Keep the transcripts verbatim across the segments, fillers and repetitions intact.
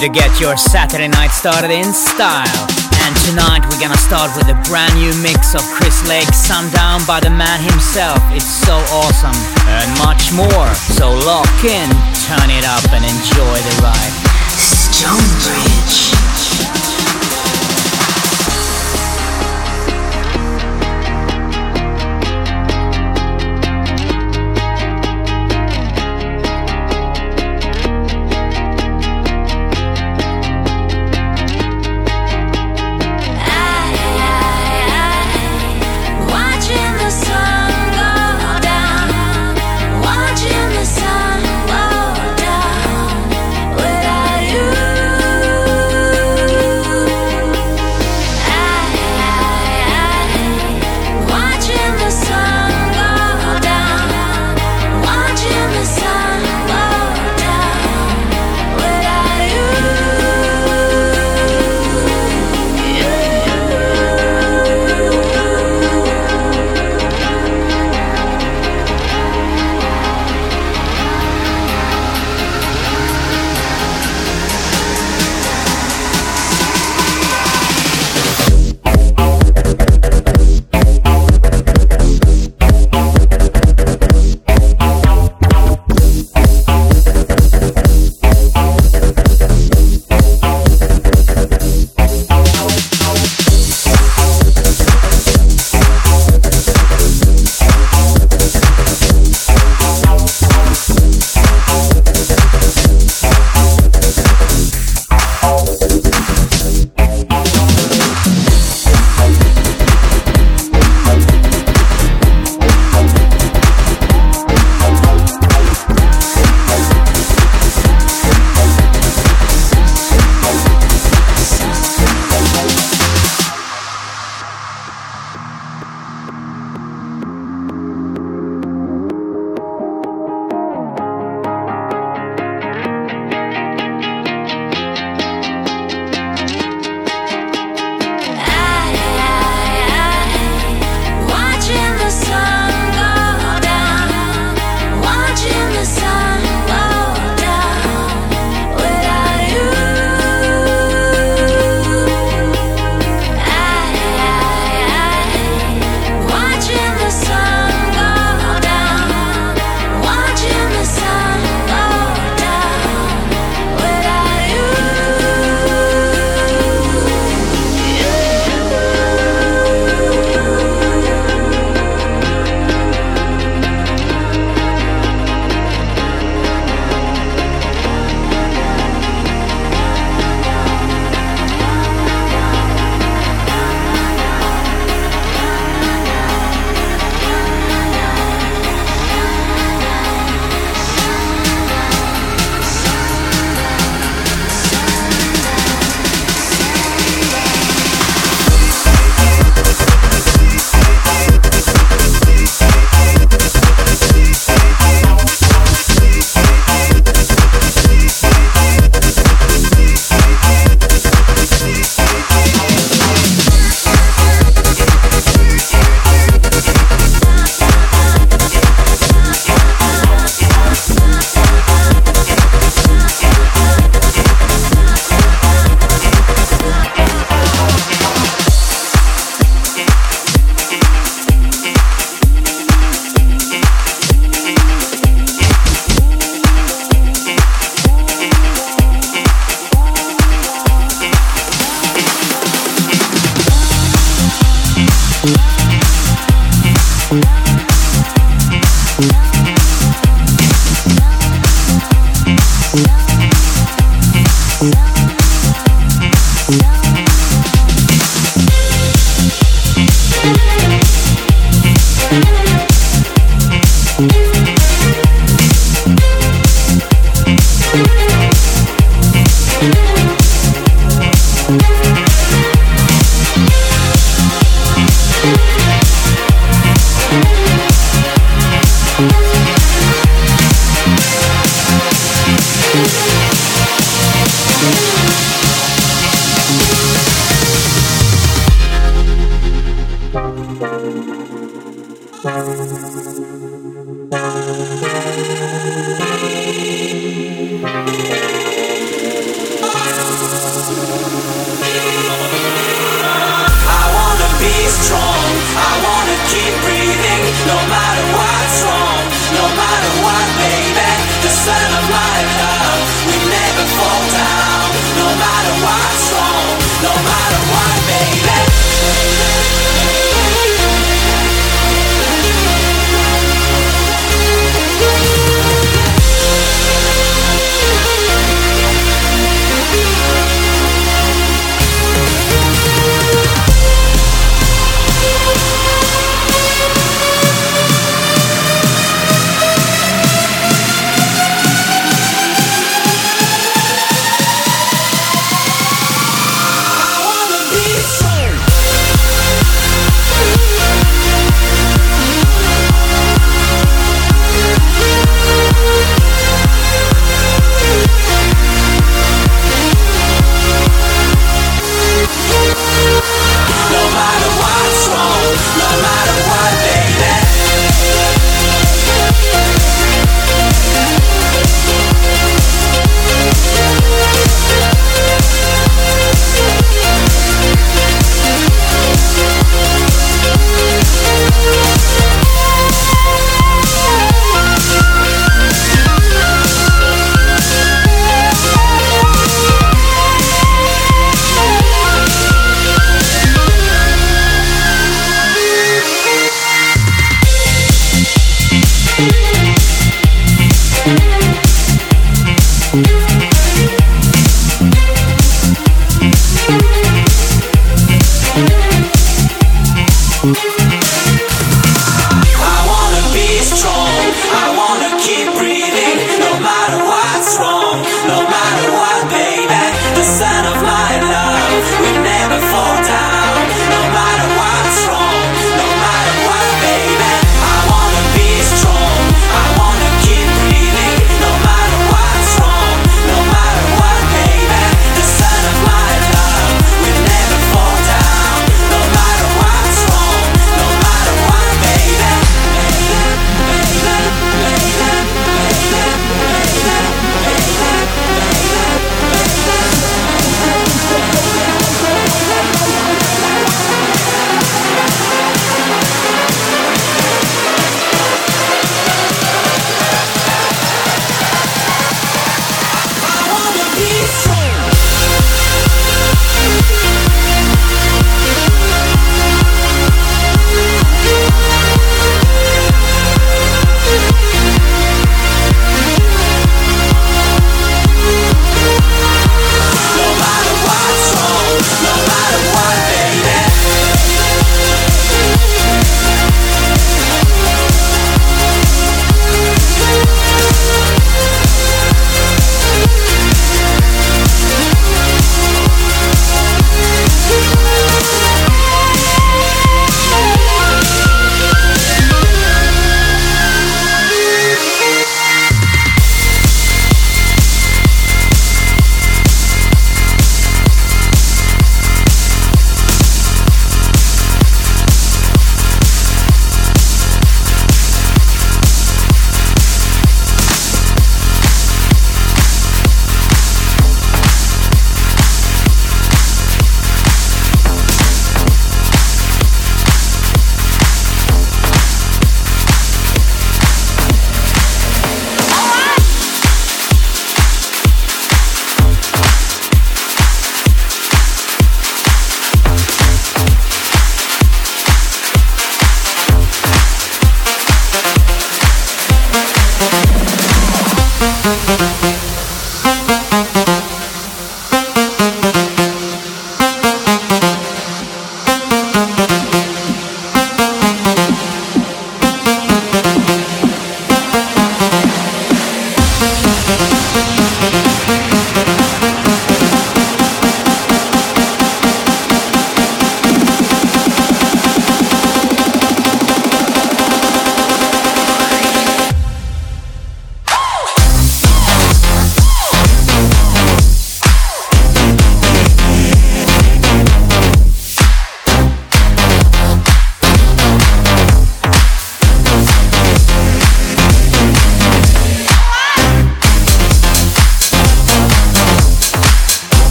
here to get your Saturday night started in style. And tonight we're gonna start with a brand new mix of Chris Lake, Sundown by the man himself. It's so awesome and much more. So lock in, turn it up and enjoy the ride. Stonebridge.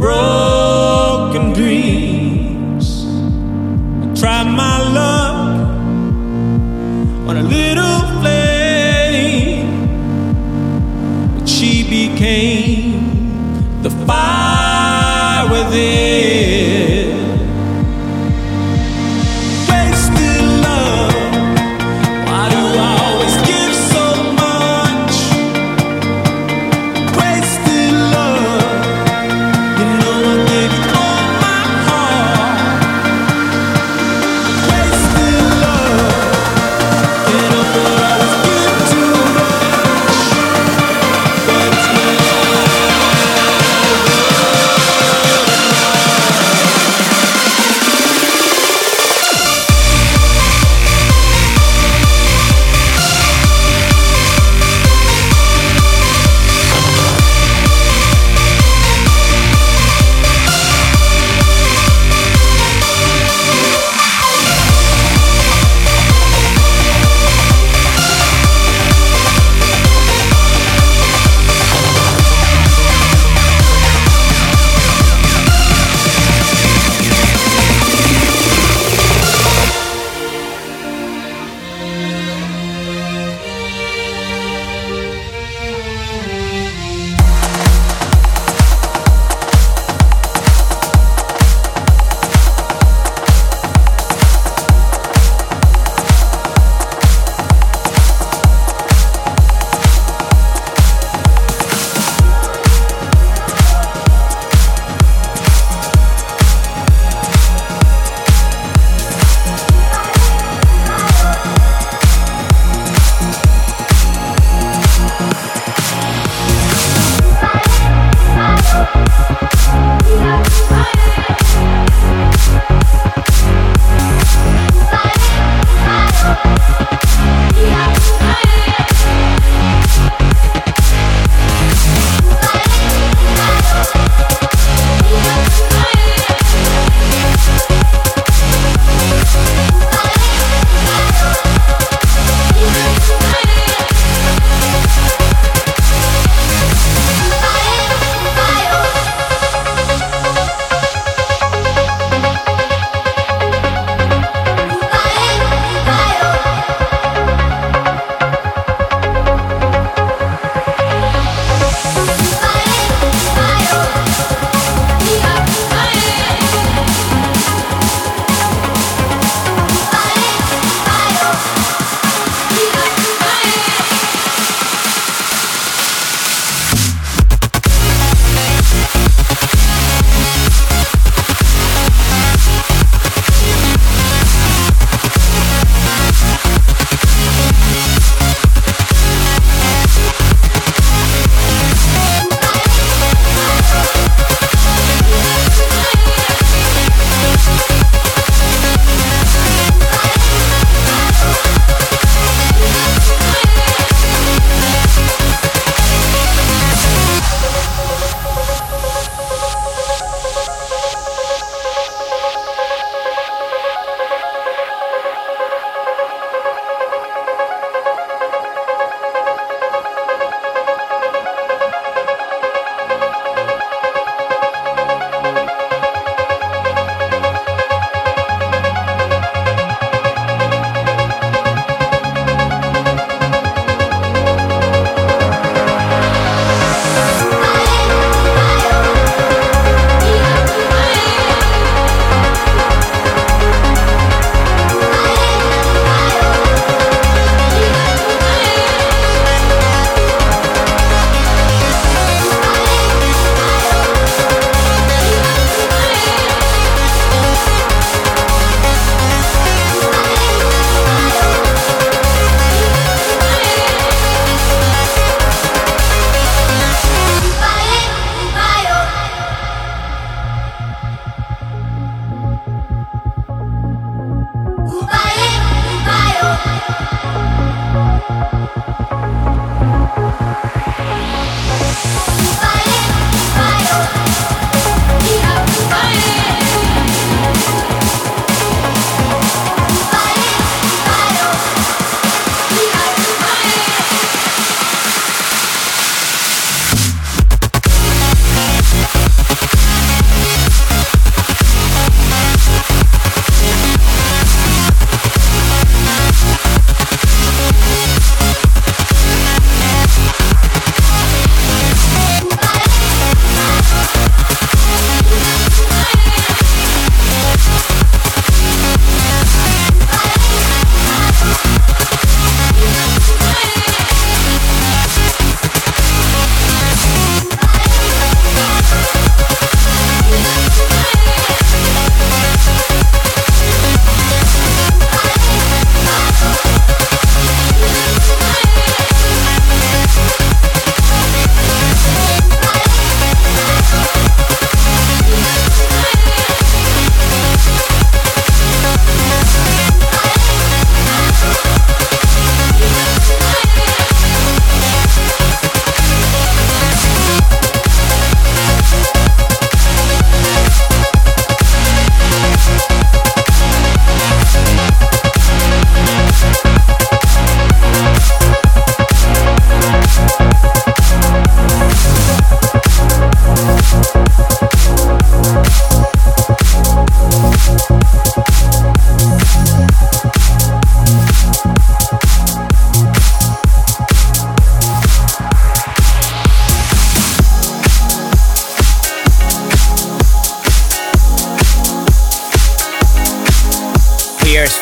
broken dreams. I try my luck on a little flame, but she became the fire within.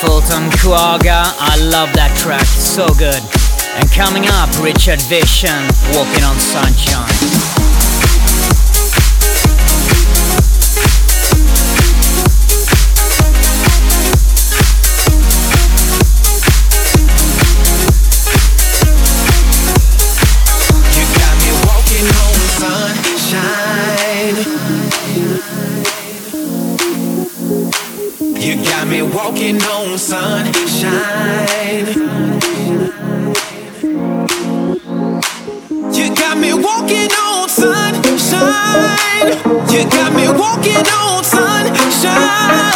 Asphalt on Quagga, I love that track, so good. And coming up, Richard Vision, Walking on Sunshine. Walking on sunshine. You got me walking on sunshine. You got me walking on sunshine.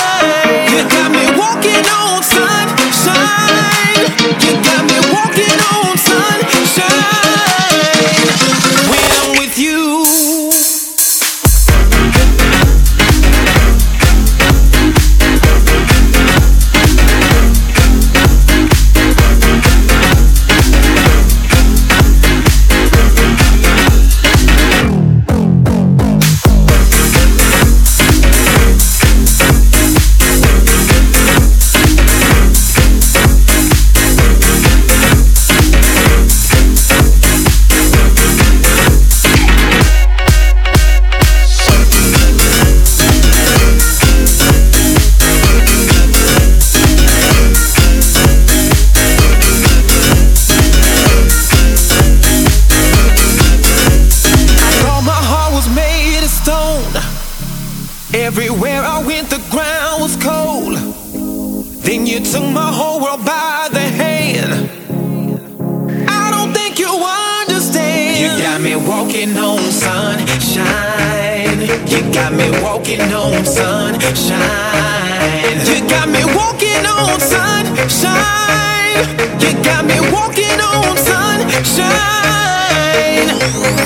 You got me walking on sunshine. You got me walking on sunshine.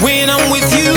When I'm with you.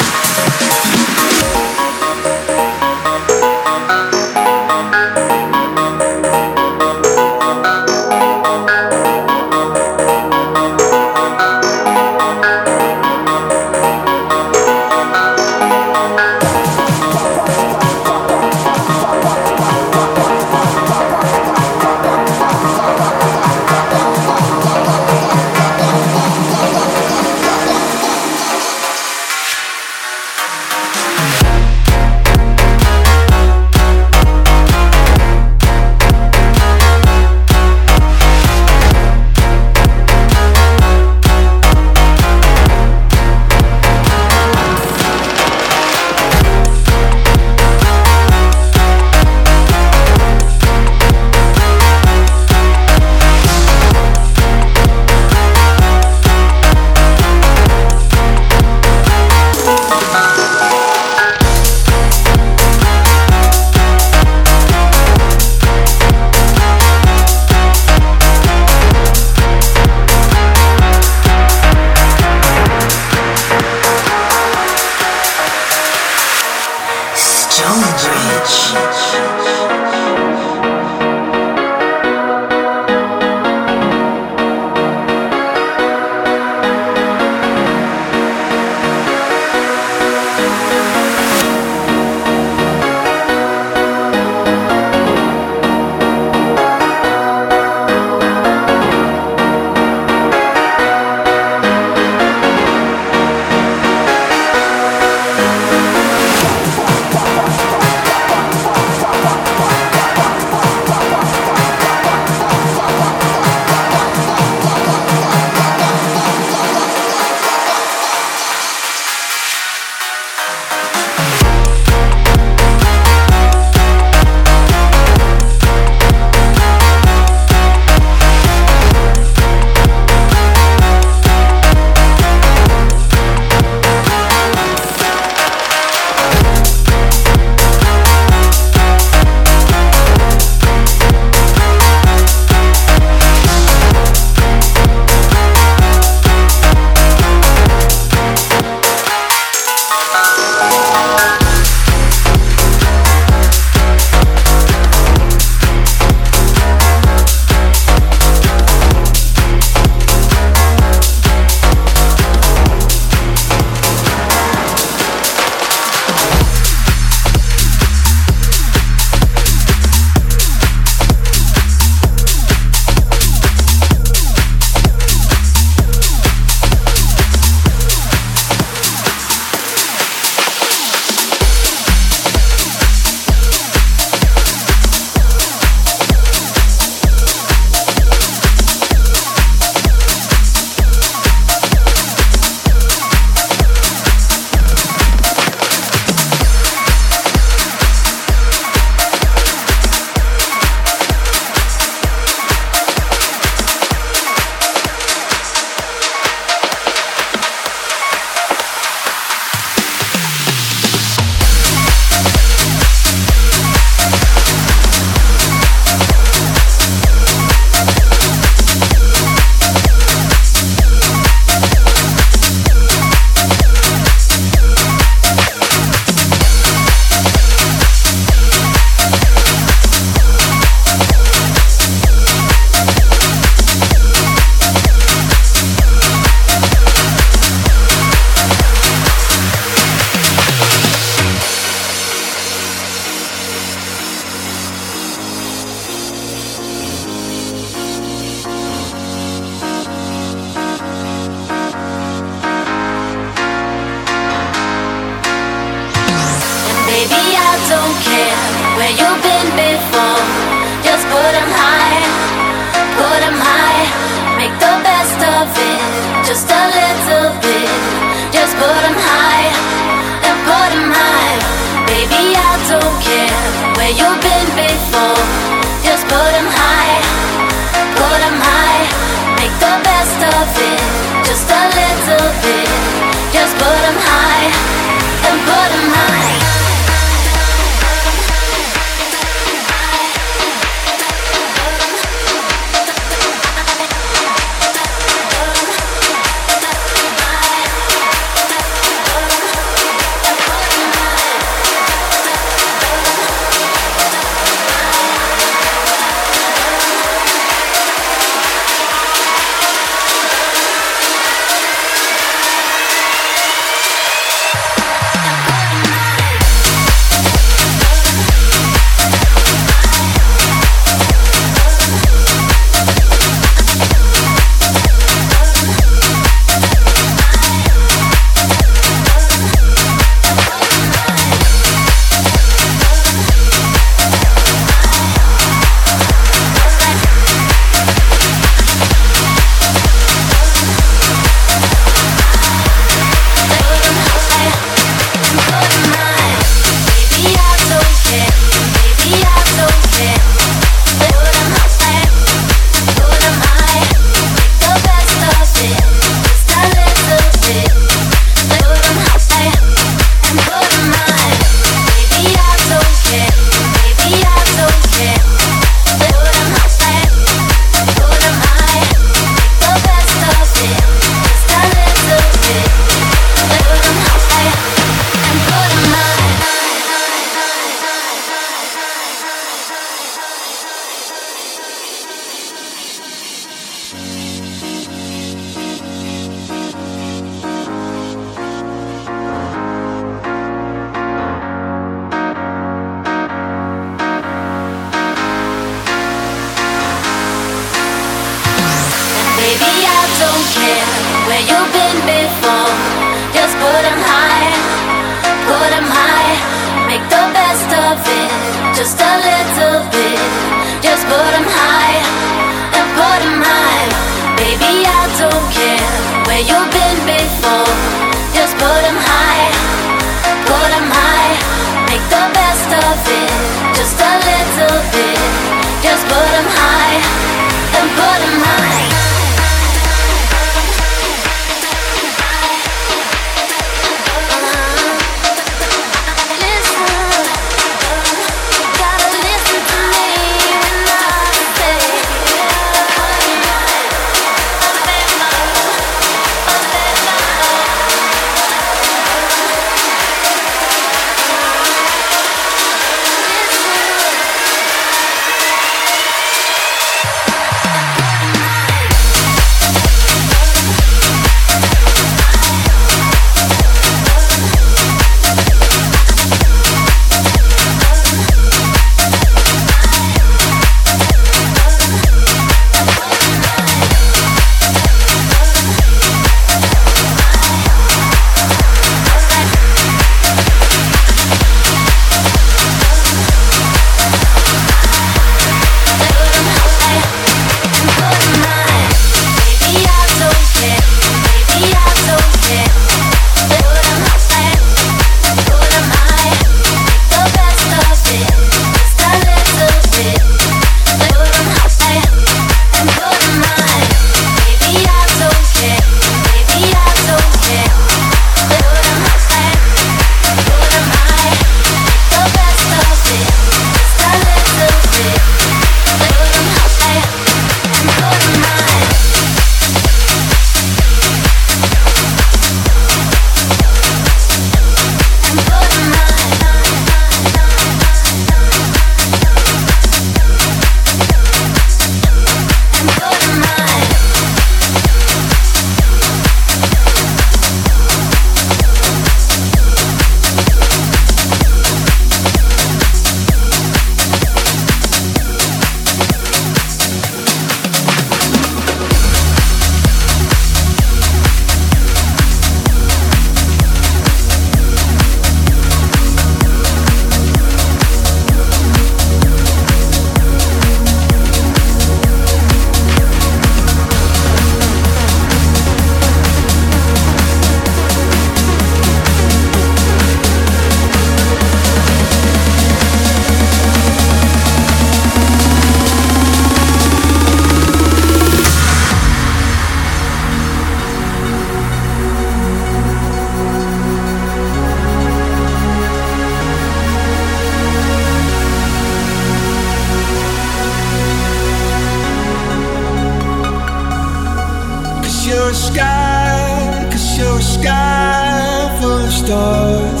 sky full of stars.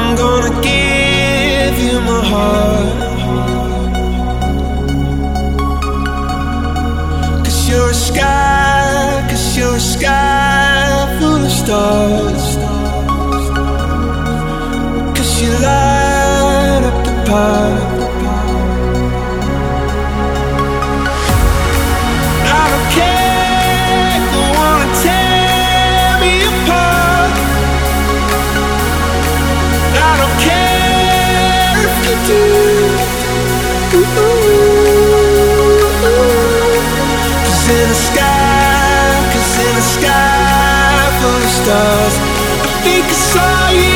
I'm gonna give you my heart. Cause you're a sky, cause you're a sky full of stars. Cause you light up the path. Stars. I think I saw you.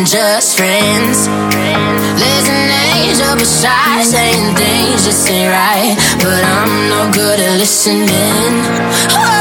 Staying up all night.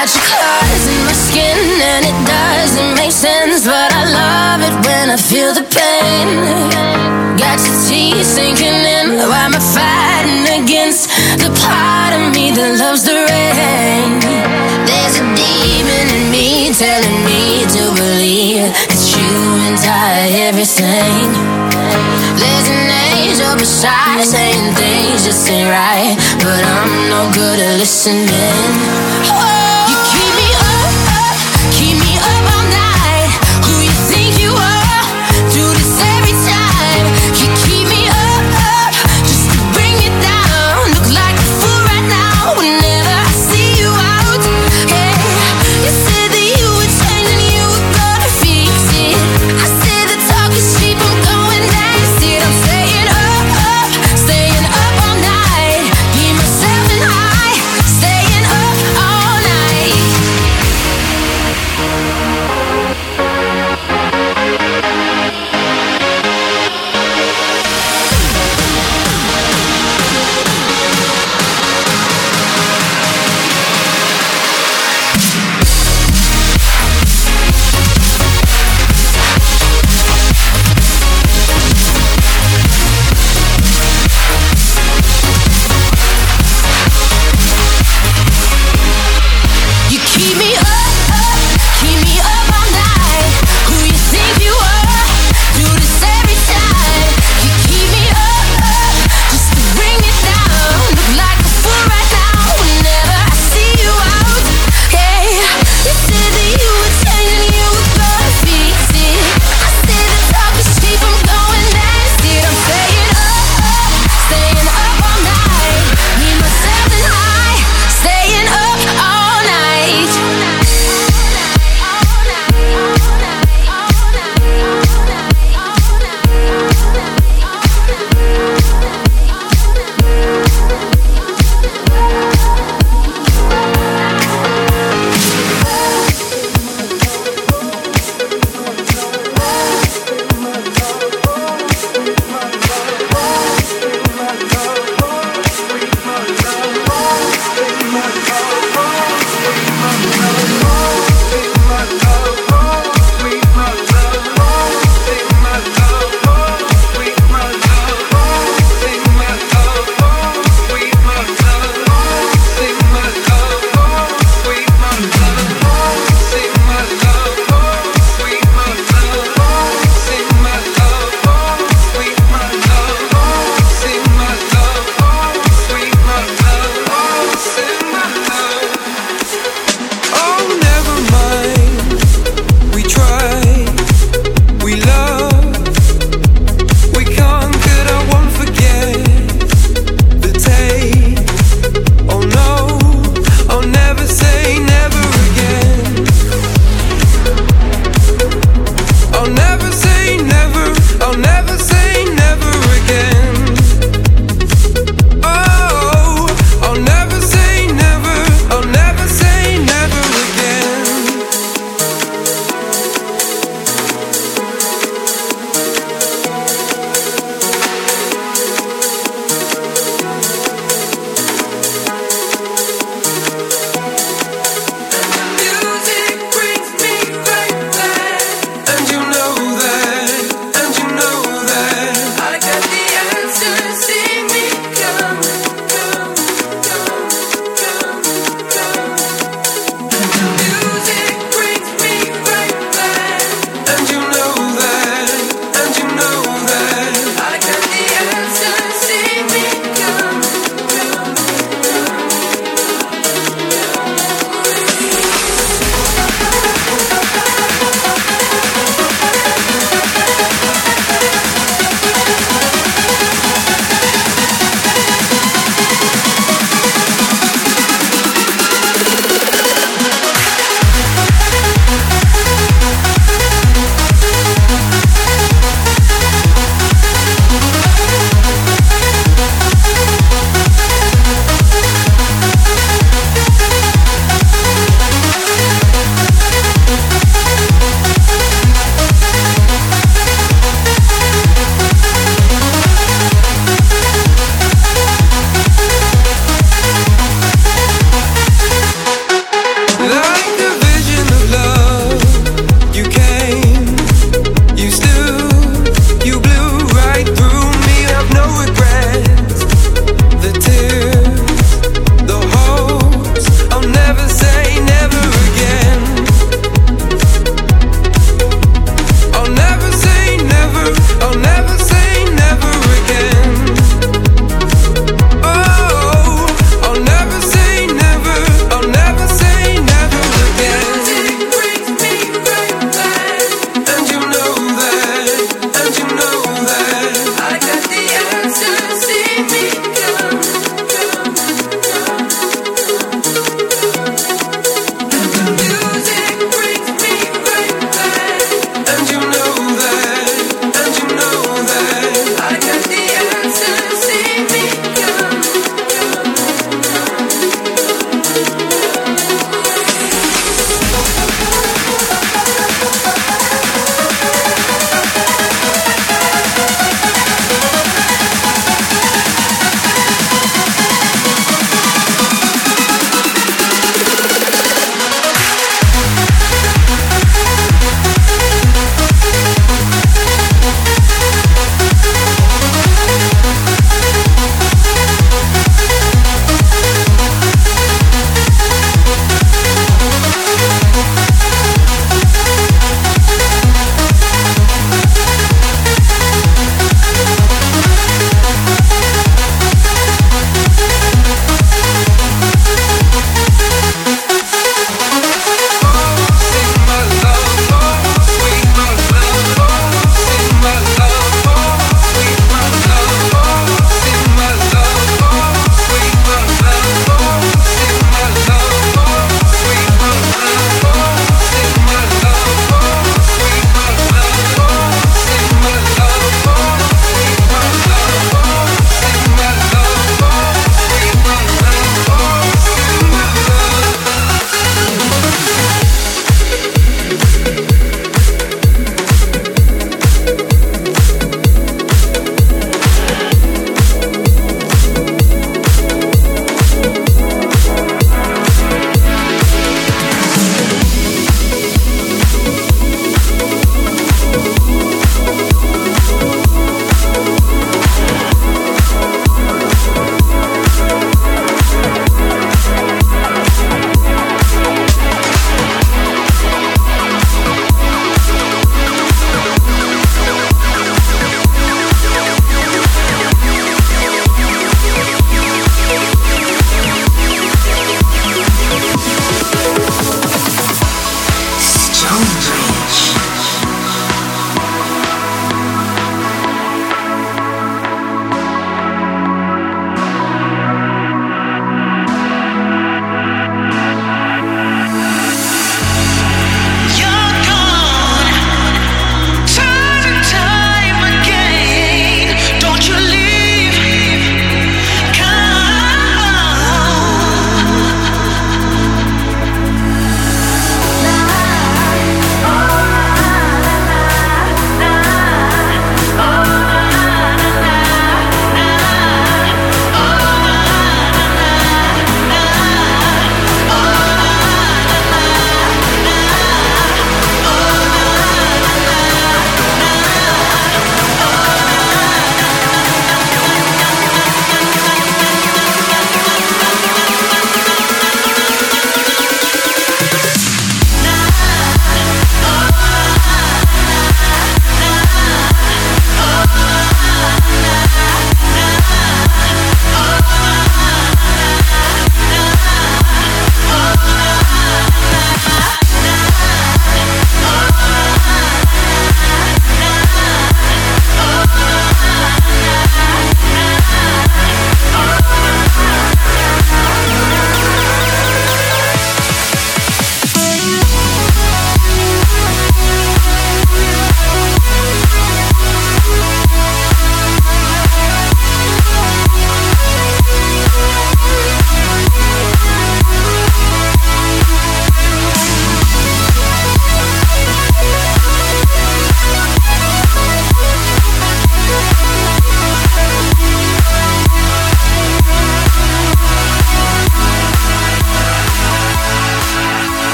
got your claws in my skin, and it doesn't make sense, but I love it when I feel the pain. Got your teeth sinking in, why am I fighting against the part of me that loves the rain? There's a demon in me telling me to believe it's you and I, everything. There's an angel beside saying things just ain't right, but I'm no good at listening. Oh. Staying up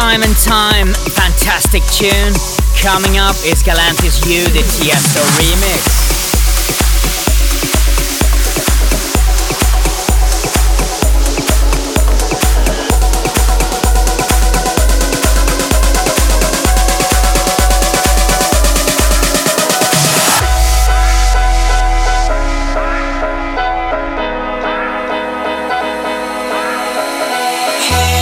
Time and Time, a fantastic tune. Coming up, Escalante's You, the Tiesto remix. Hey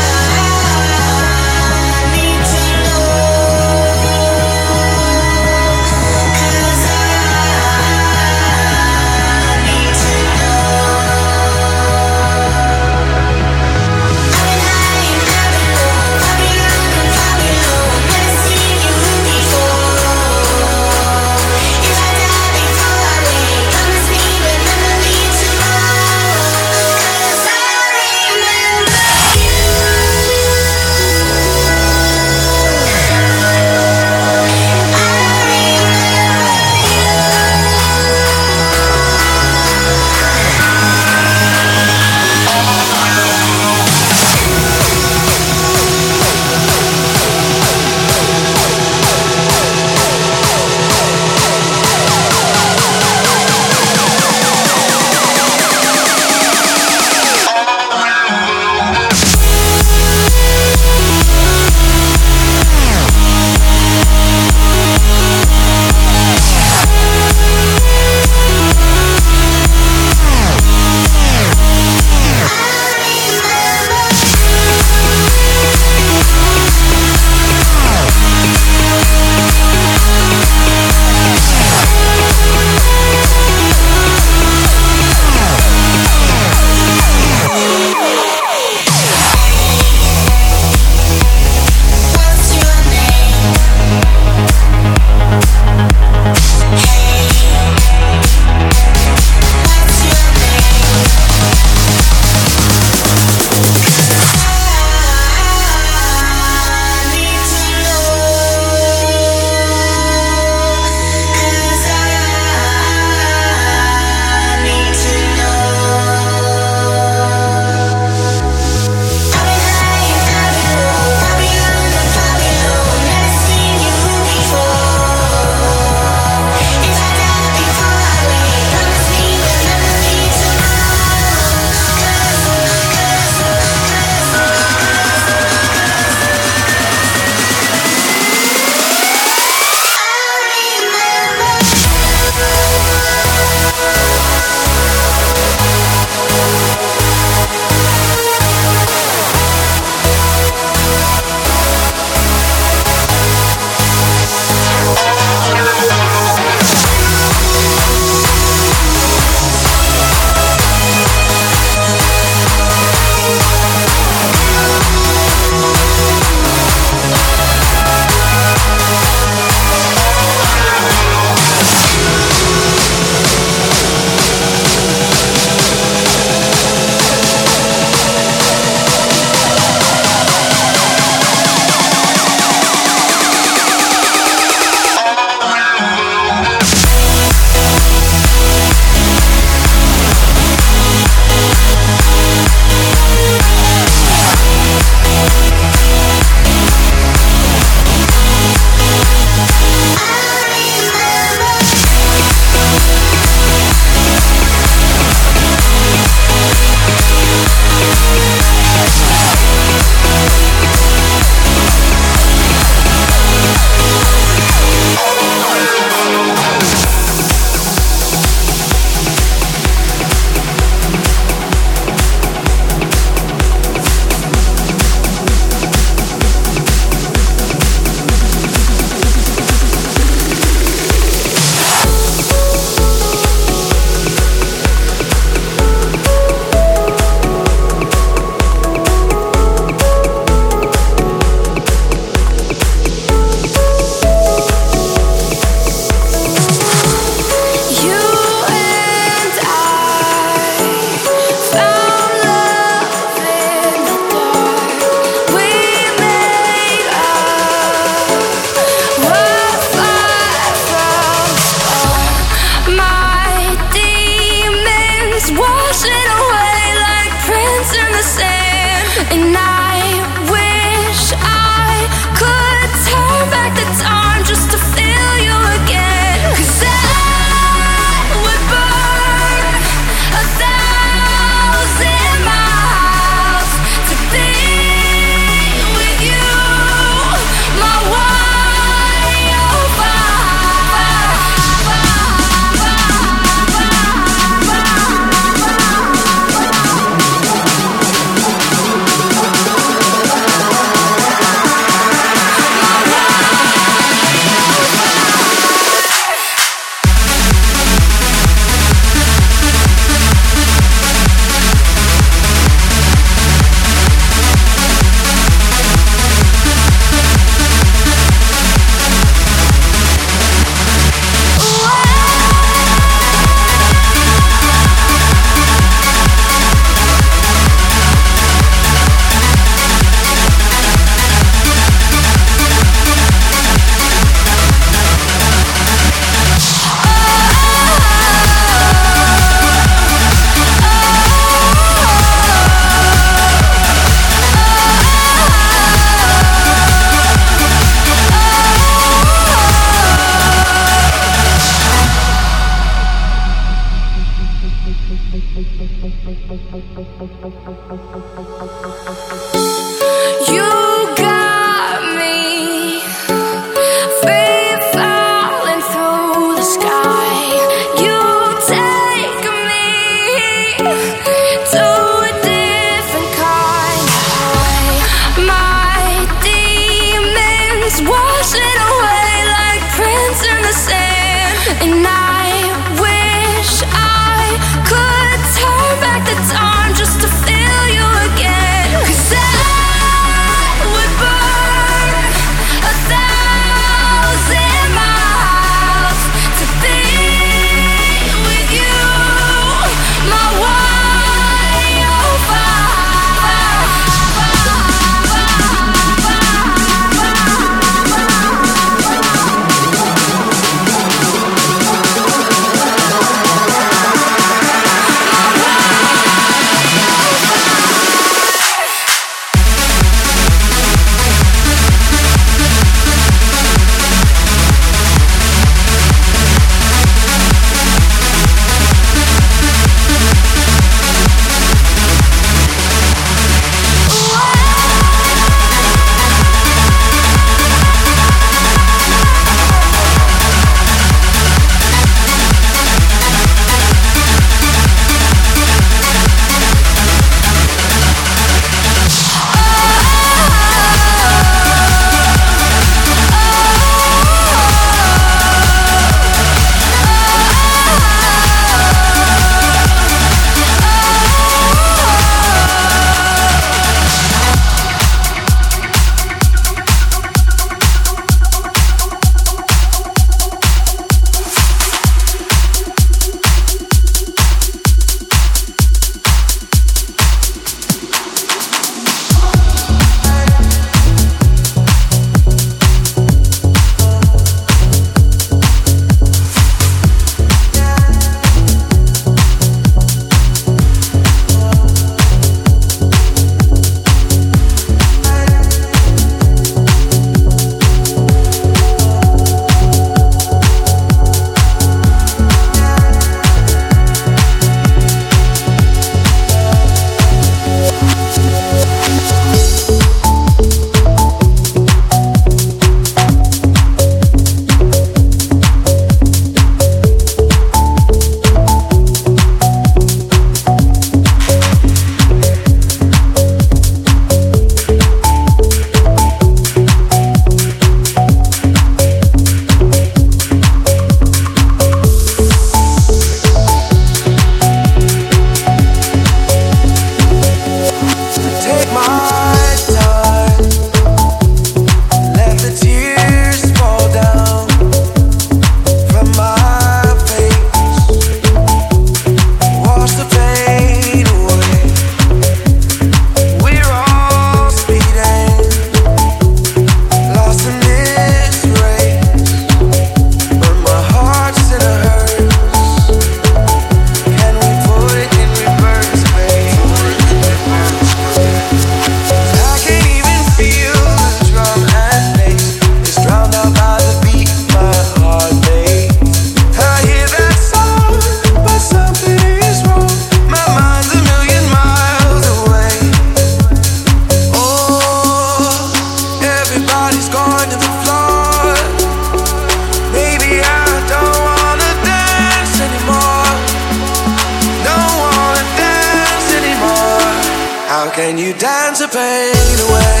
can you dance a pain away?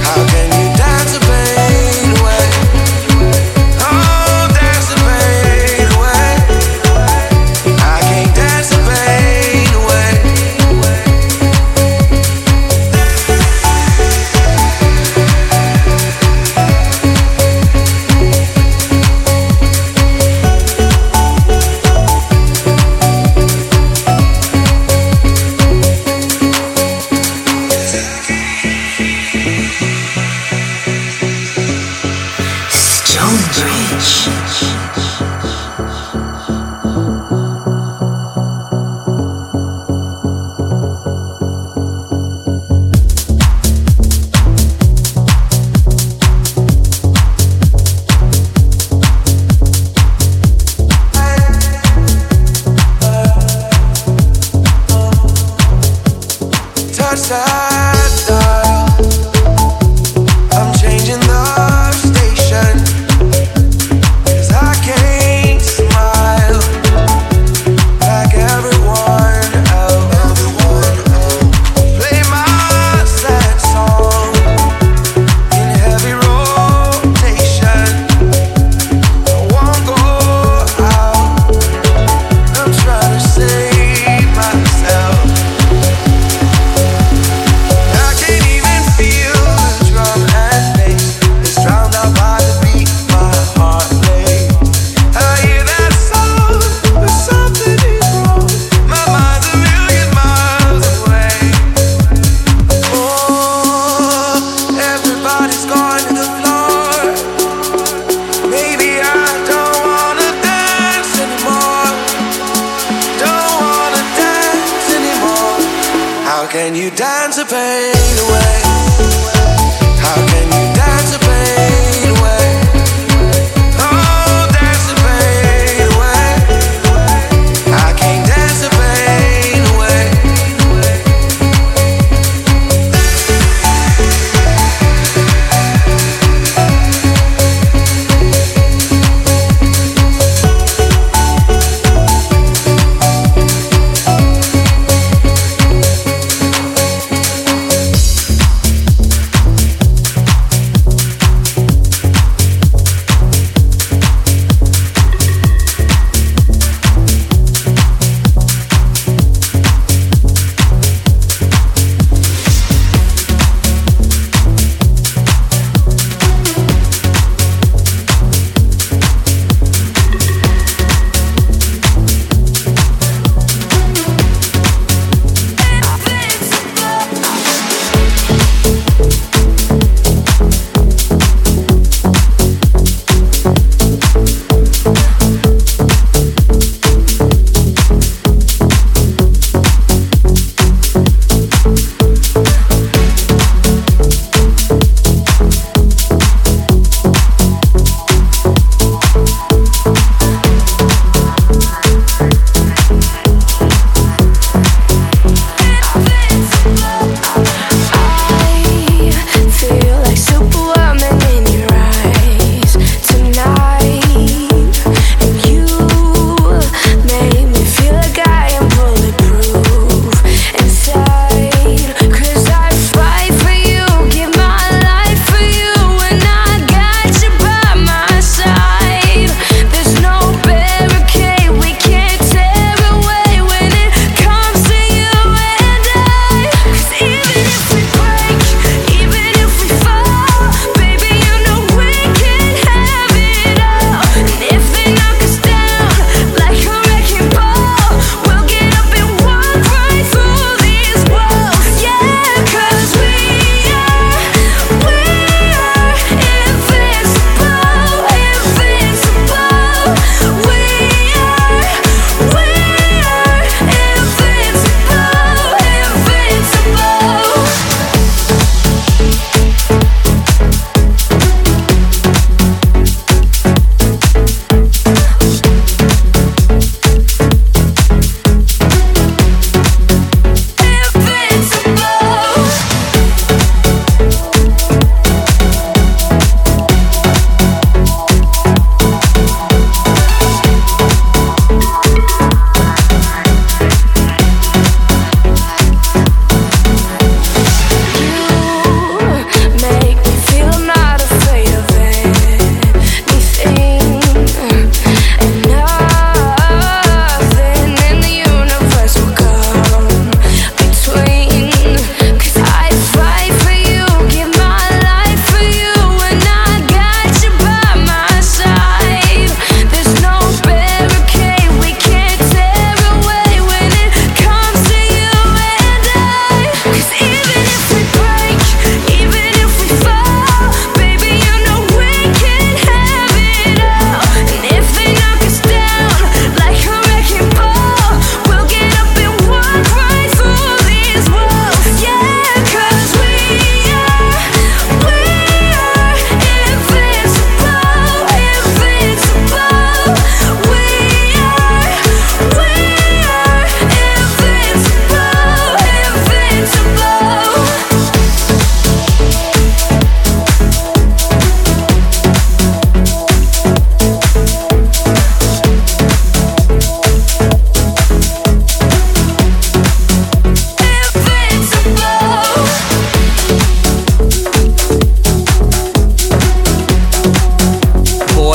How can you dance a pain away? Oh, dance the pain away. I can't dance the pain away.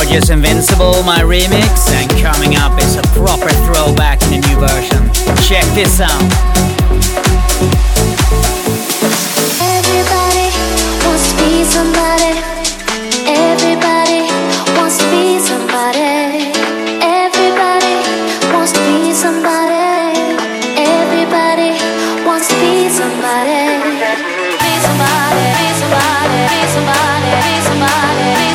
Stonebridge's Invincible, my remix, and coming up is a proper throwback in a new version. Check this out. Everybody wants to be somebody. Everybody wants to be somebody. Everybody wants to be somebody. Everybody wants to be somebody. Be somebody, be somebody, be somebody, be somebody, be somebody. Well,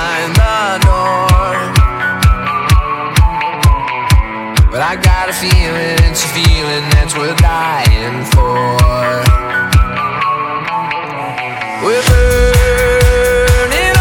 behind the door. But I got a feeling, it's a feeling that's worth dying for. We're burning. Yeah.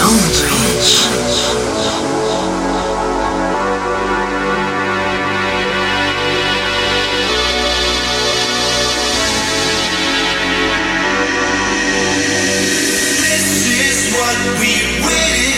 Stonebridge. This is what we wait.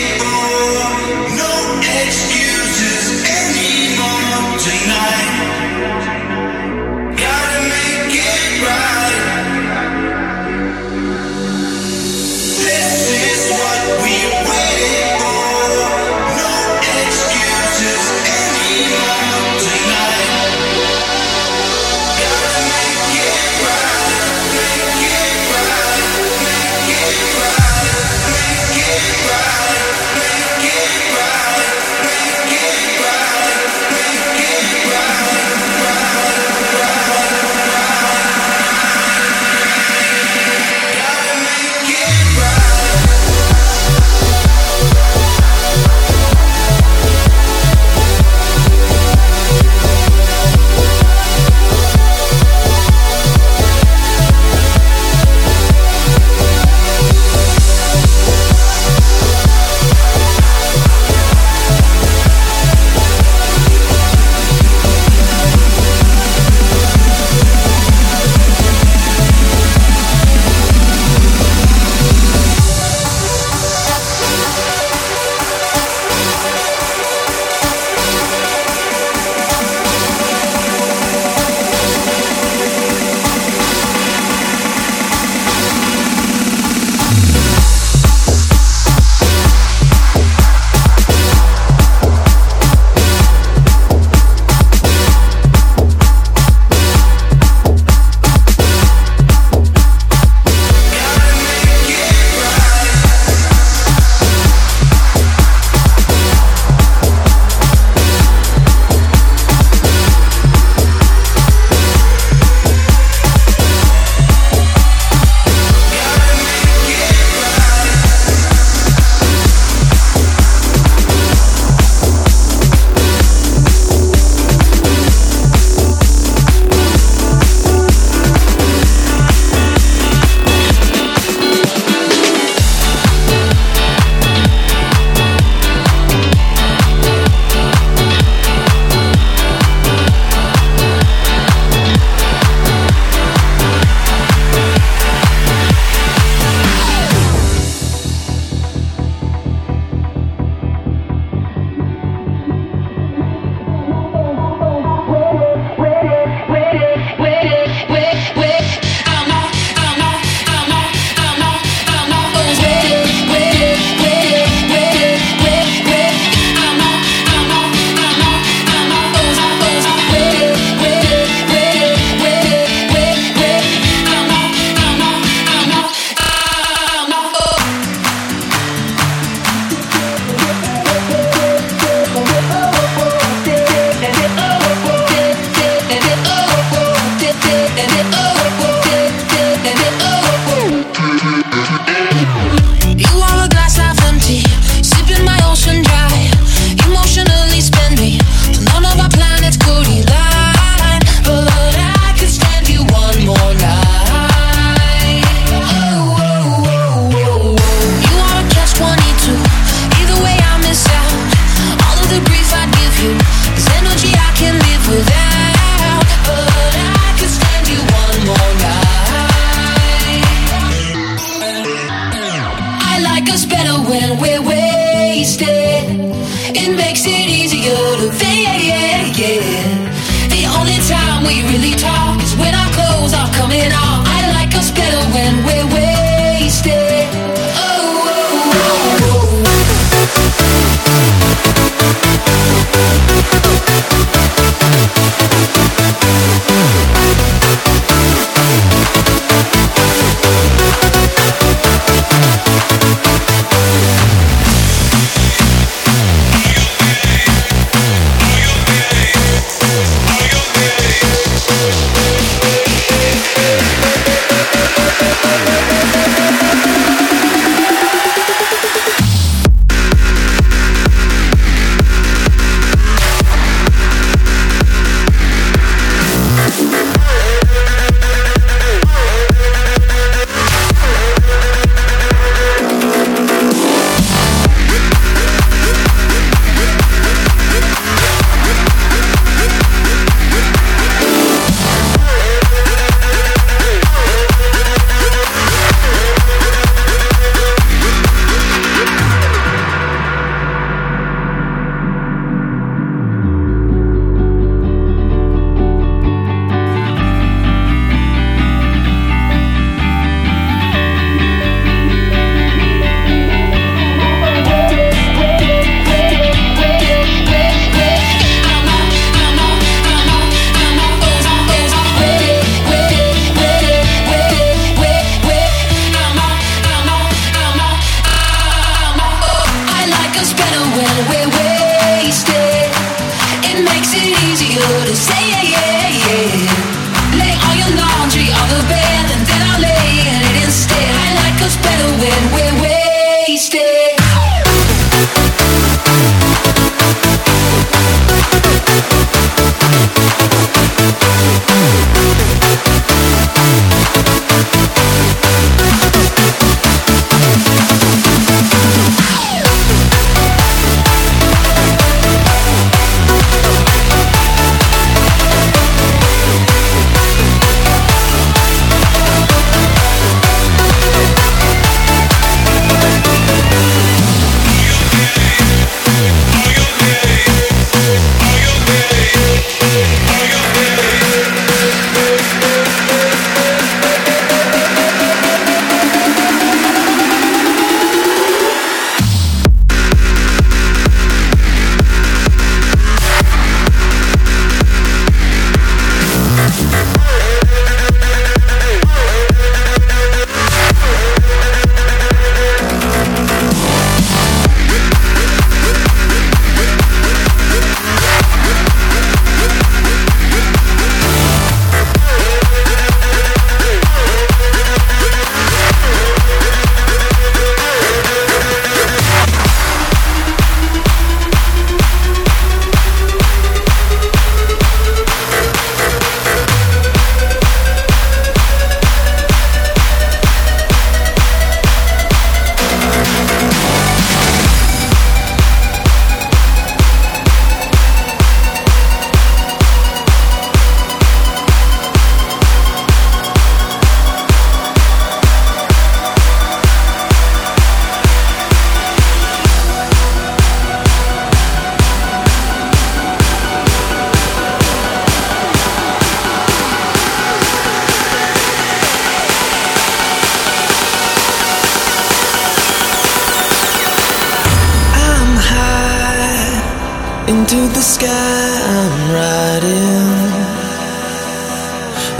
to the sky I'm riding.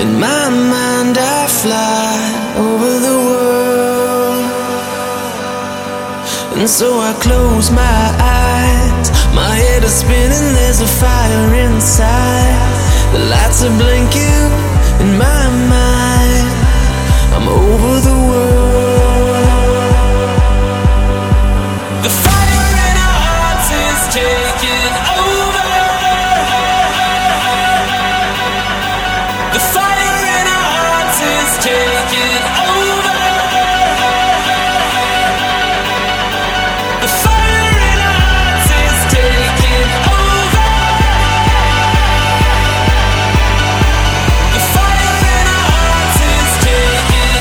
In my mind I fly over the world. And so I close my eyes. My head is spinning, there's a fire inside. The lights are blinking in my mind. I'm over the world. The fire in our hearts is taking over. The fire in our hearts is taking over. The fire in our hearts is taking over. The fire in our hearts is taking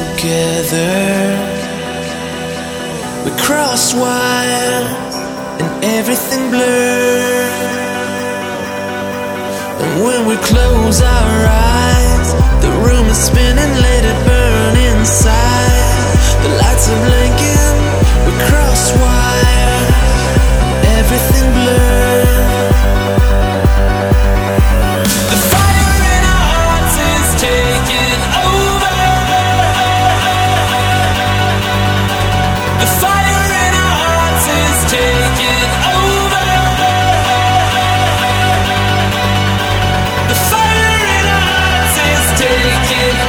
together. We cross wire and everything blurred. And when we close our eyes, the room is spinning, let it burn inside. The lights are blinking, we cross wire, everything blurred. The fire in our hearts is taking over. The fire in our hearts is taking over. The fire in our hearts is taking over.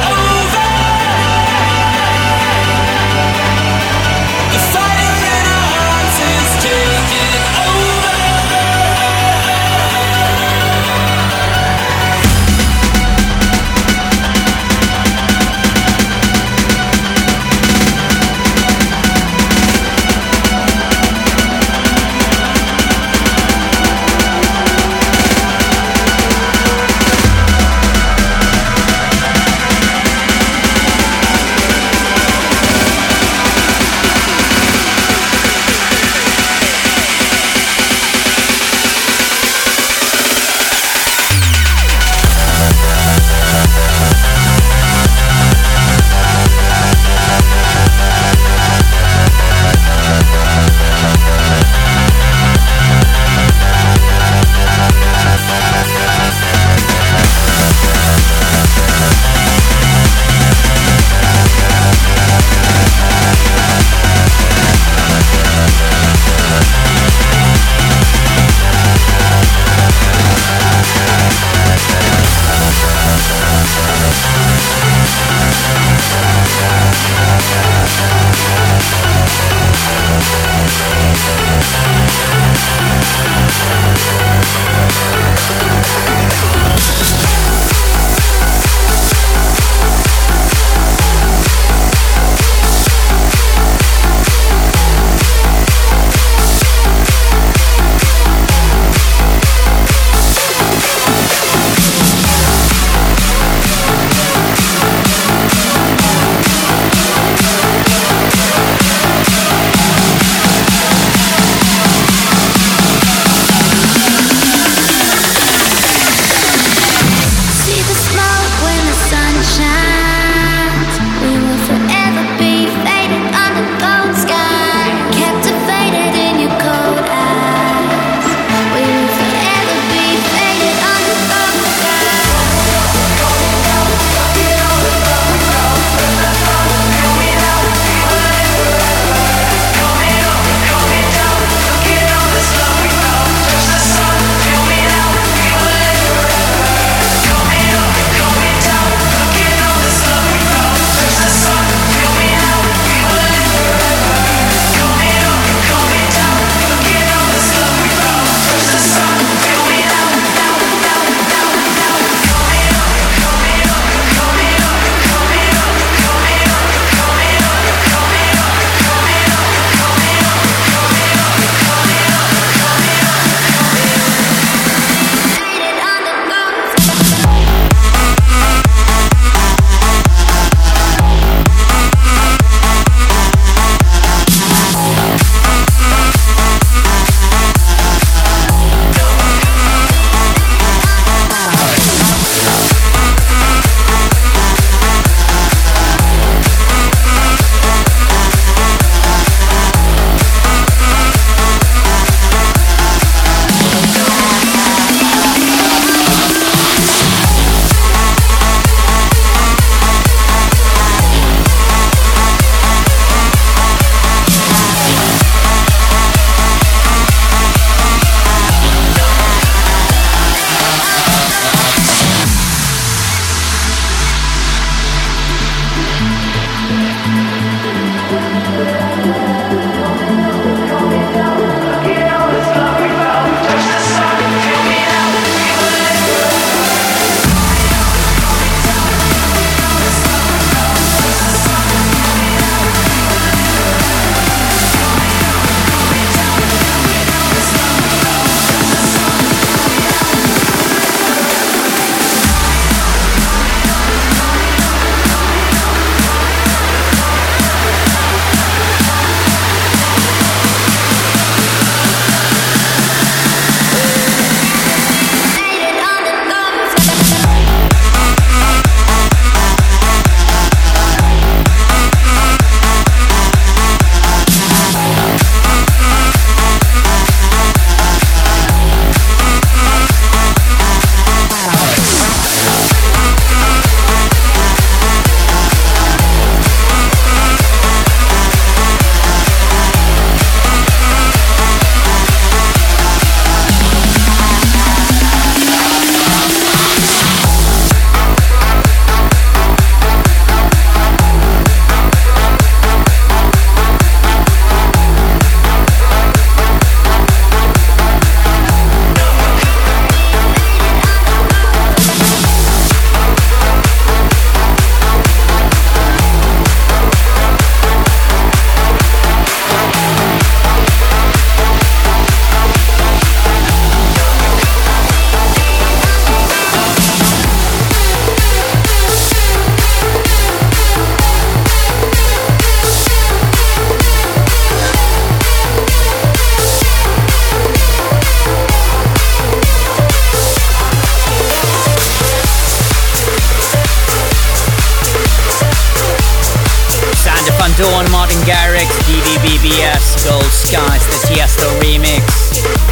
to on Martin Garrix, D D B B S, Gold Skies, the Tiesto remix.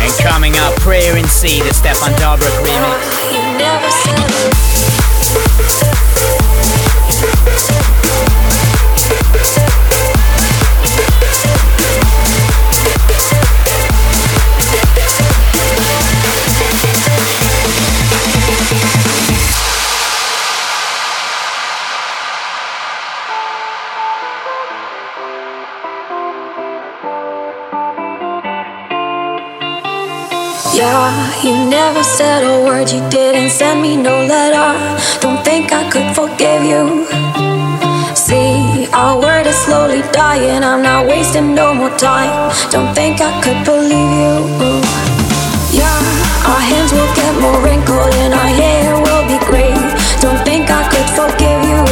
And coming up, Prayer in C, the Stefan Dobrik remix. Yeah, you never said a word, you didn't send me no letter. Don't think I could forgive you. See, our word is slowly dying, I'm not wasting no more time. Don't think I could believe you. Yeah, our hands will get more wrinkled and our hair will be gray. Don't think I could forgive you.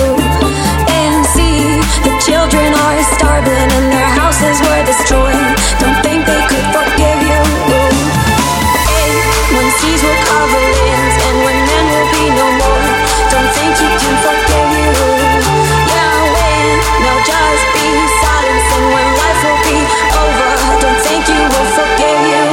And see, the children are starving and their houses were destroyed. Don't think they could forgive you. Seas will cover lands, and when men will be no more, don't think you can forgive you. Yeah, when they'll just be silence, and when life will be over, don't think you will forgive you.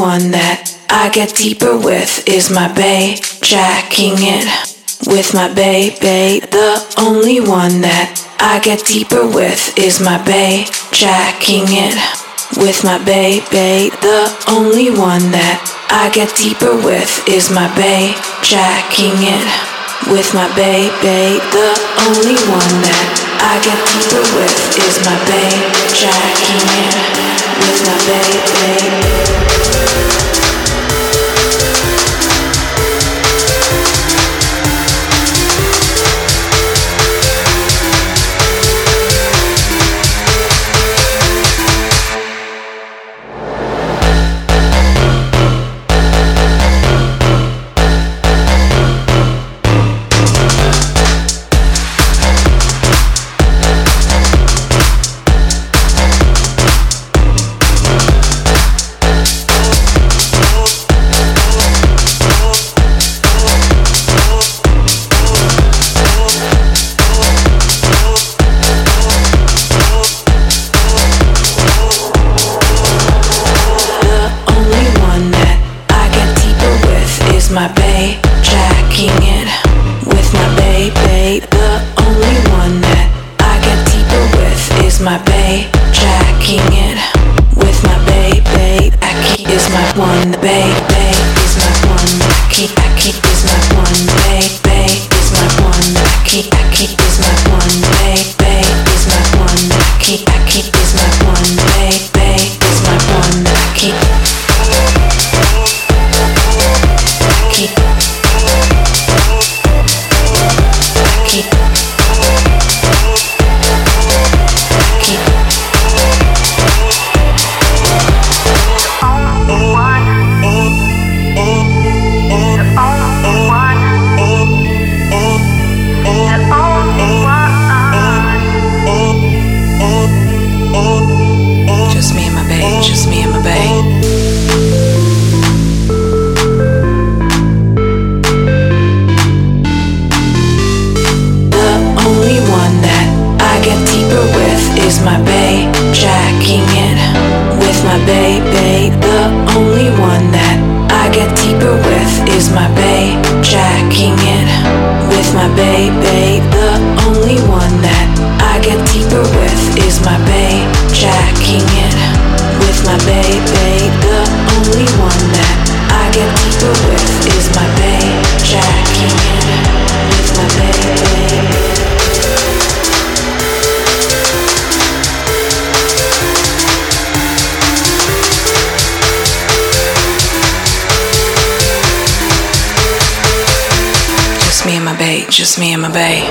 one that I get deeper with is my bae, jacking it with my bae, bae. The only one that I get deeper with is my bae, jacking it with my bae, bae. The only one that I get deeper with is my bae, jacking it with my bae, bae. The only one that I get deeper with is my bae, jacking it with my bae, bae. Just me and my bae.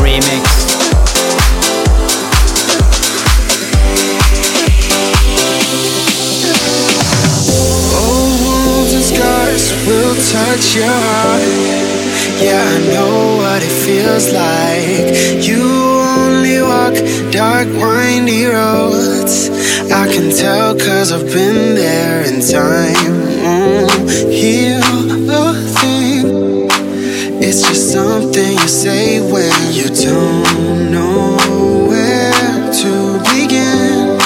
Remix. Oh, still touch your heart. Yeah, I know what it feels like. You only walk dark, windy roads. I can tell cause I've been there in time. Mm, heal a thing. It's just something you say when you don't know where to begin.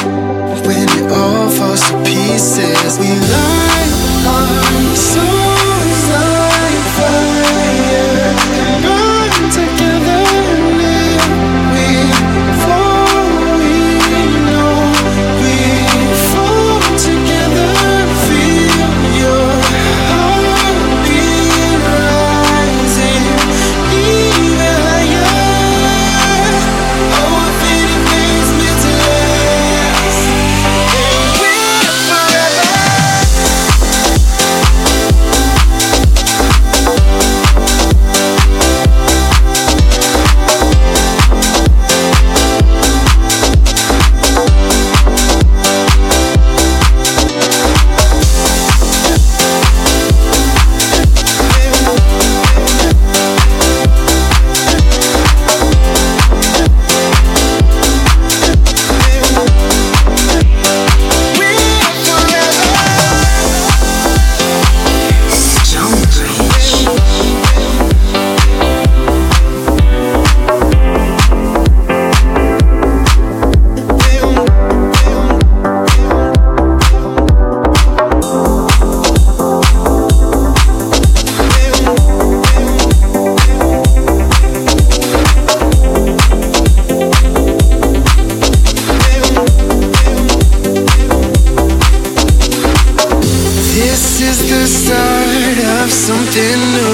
When it all falls to pieces, we lie on souls like fire and burn together. No.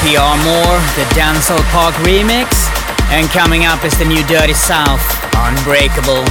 P R Moore, the Dancehall Park remix, and coming up is the new Dirty South, Unbreakable.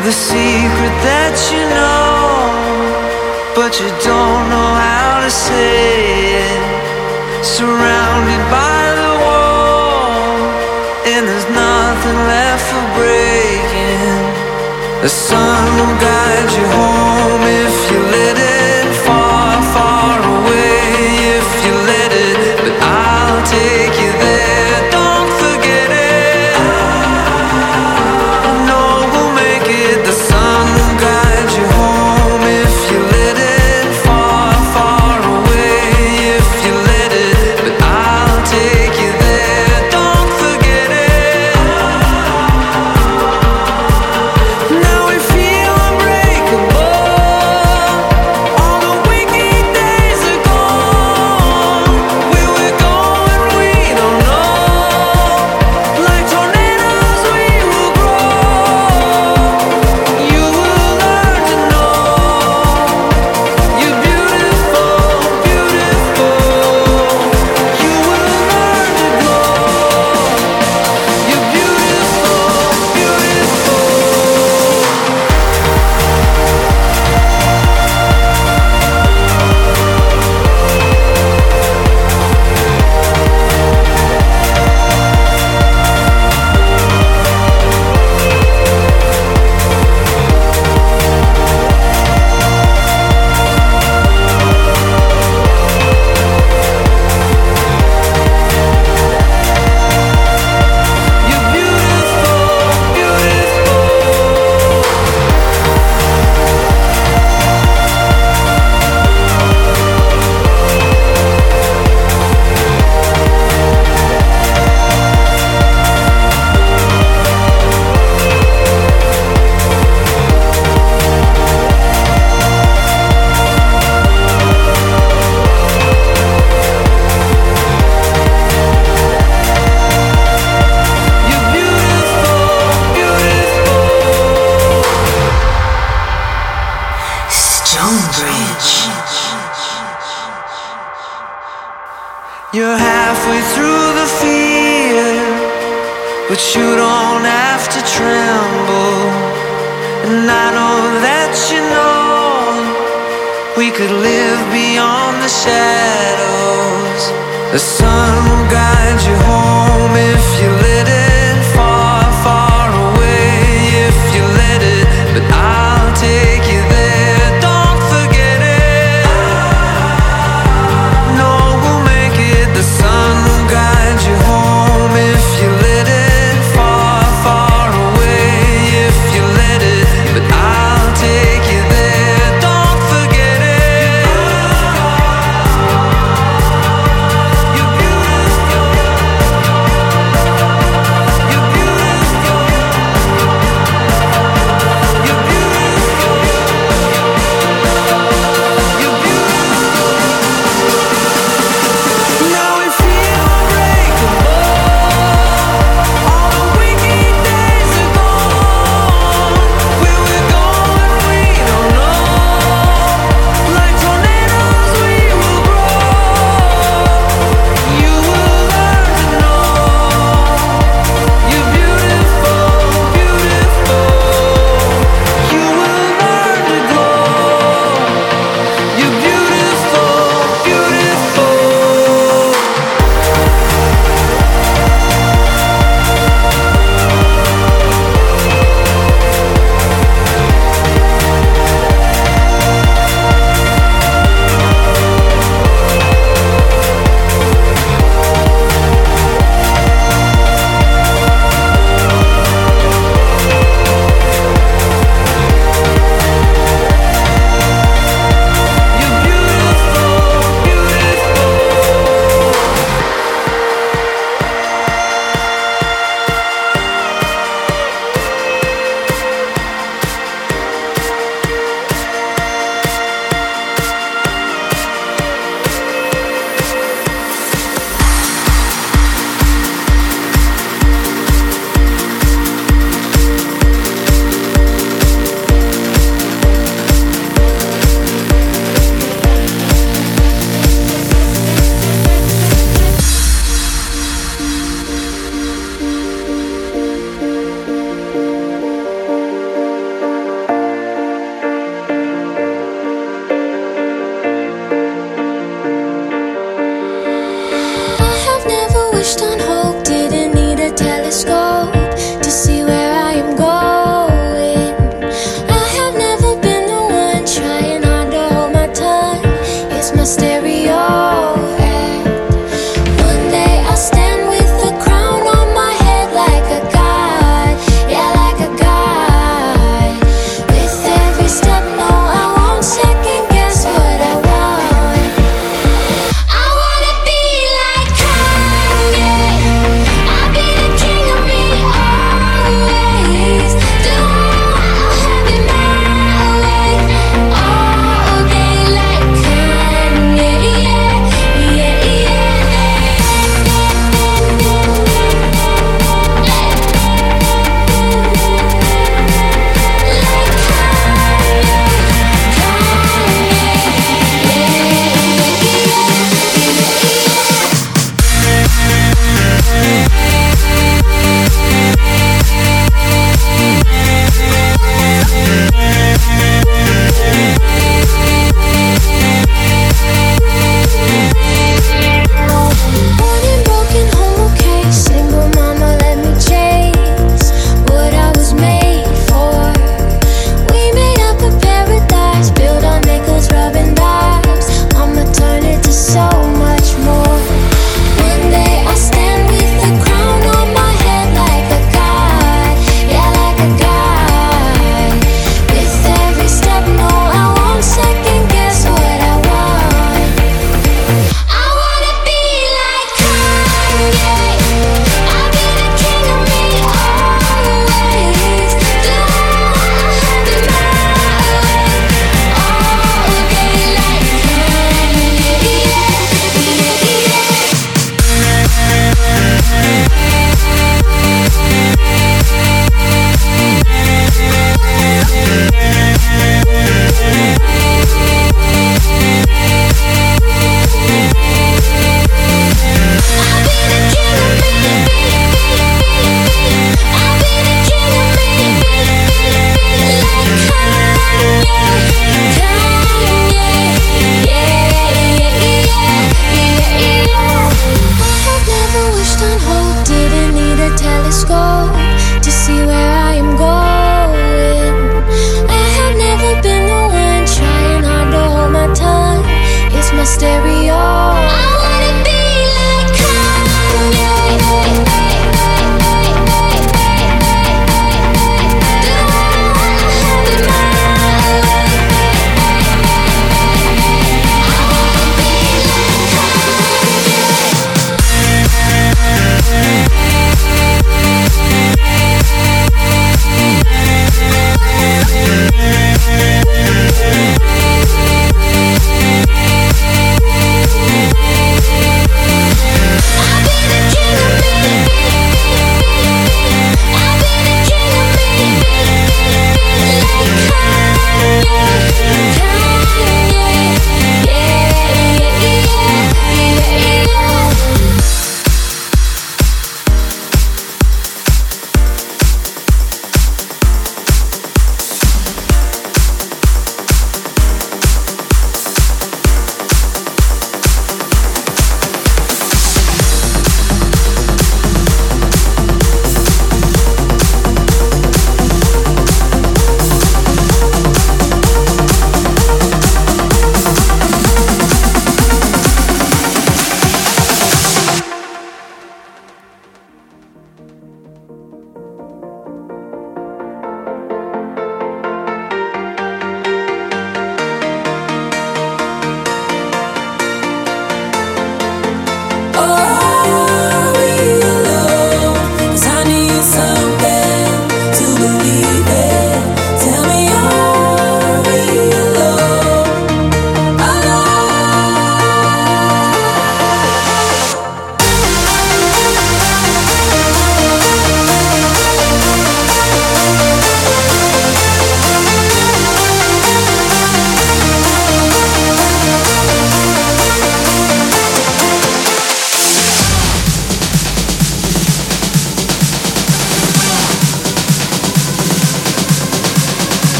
The secret that you know, but you don't know how to say it. Surrounded by the wall, and there's nothing left for breaking. The sun will guide you home if you let it. Far, far away if you let it. But I'll take you there. Don't forget it. I know we'll make it.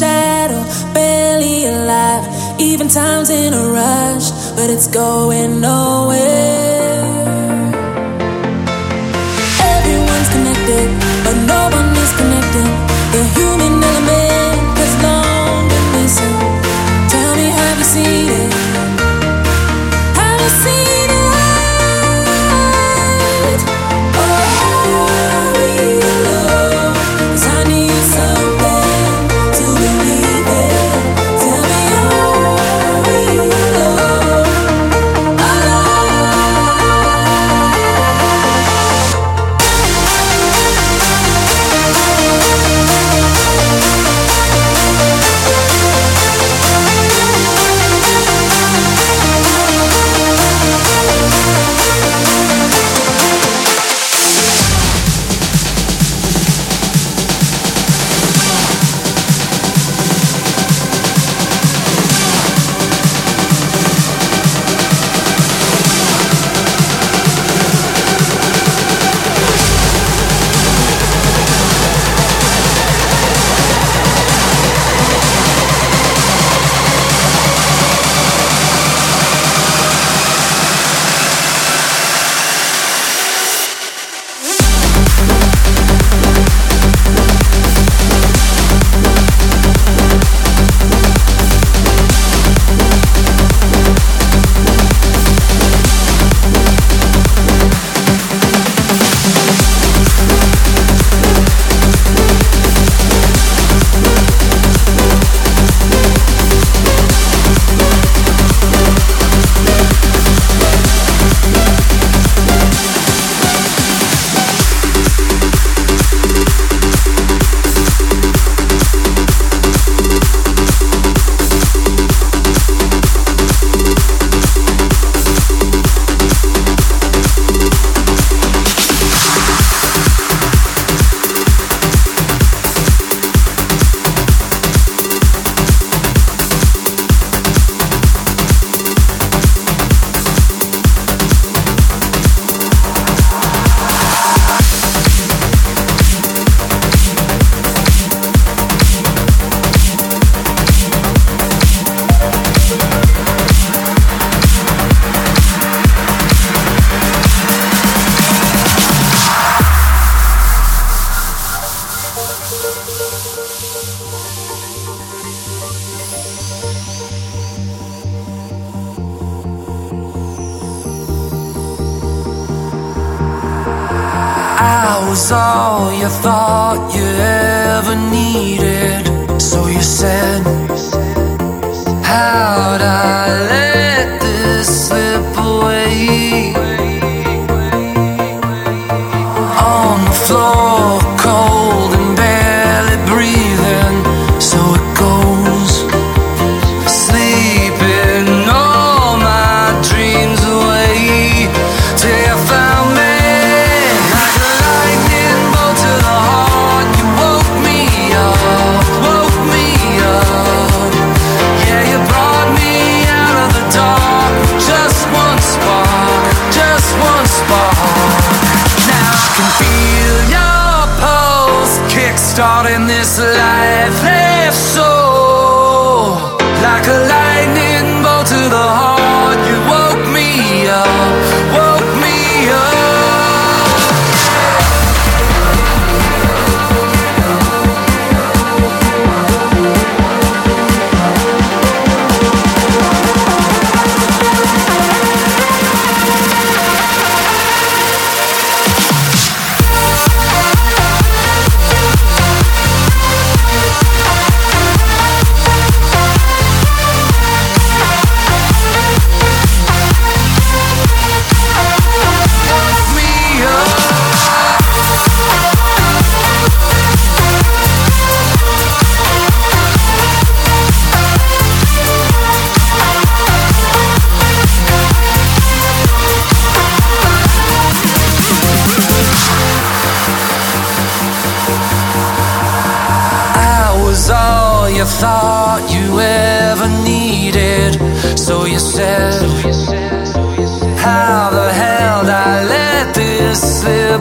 shadow, barely alive, even time's in a rush, but it's going nowhere. Everyone's connected, but no one is connected. The human element has long been missing. Tell me, have you seen it? Have you seen it?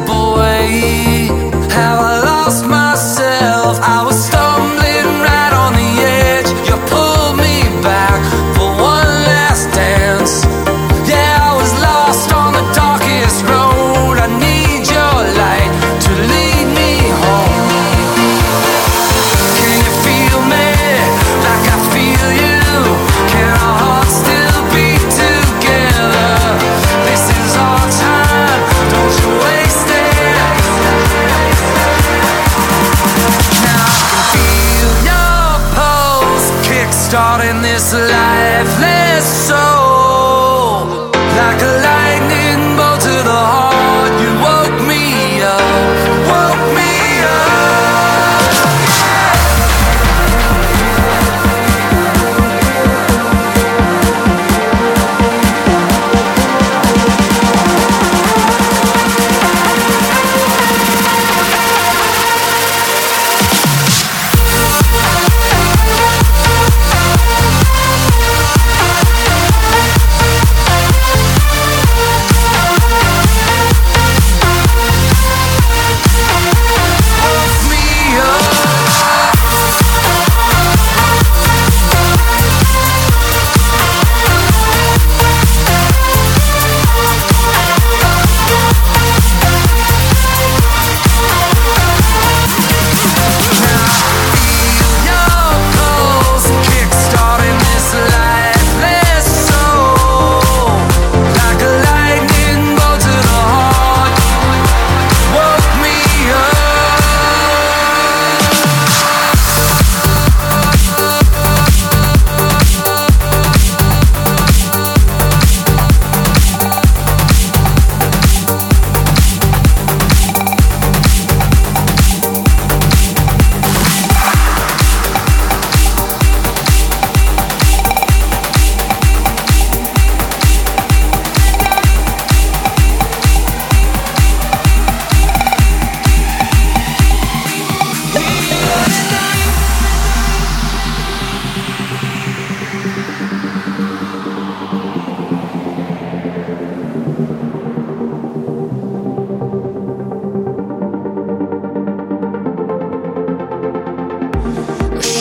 Away, how I lost myself. I was stumbling right on the caught in this lifeless soul, like a lightning bolt to the heart. You woke me up, woke me up.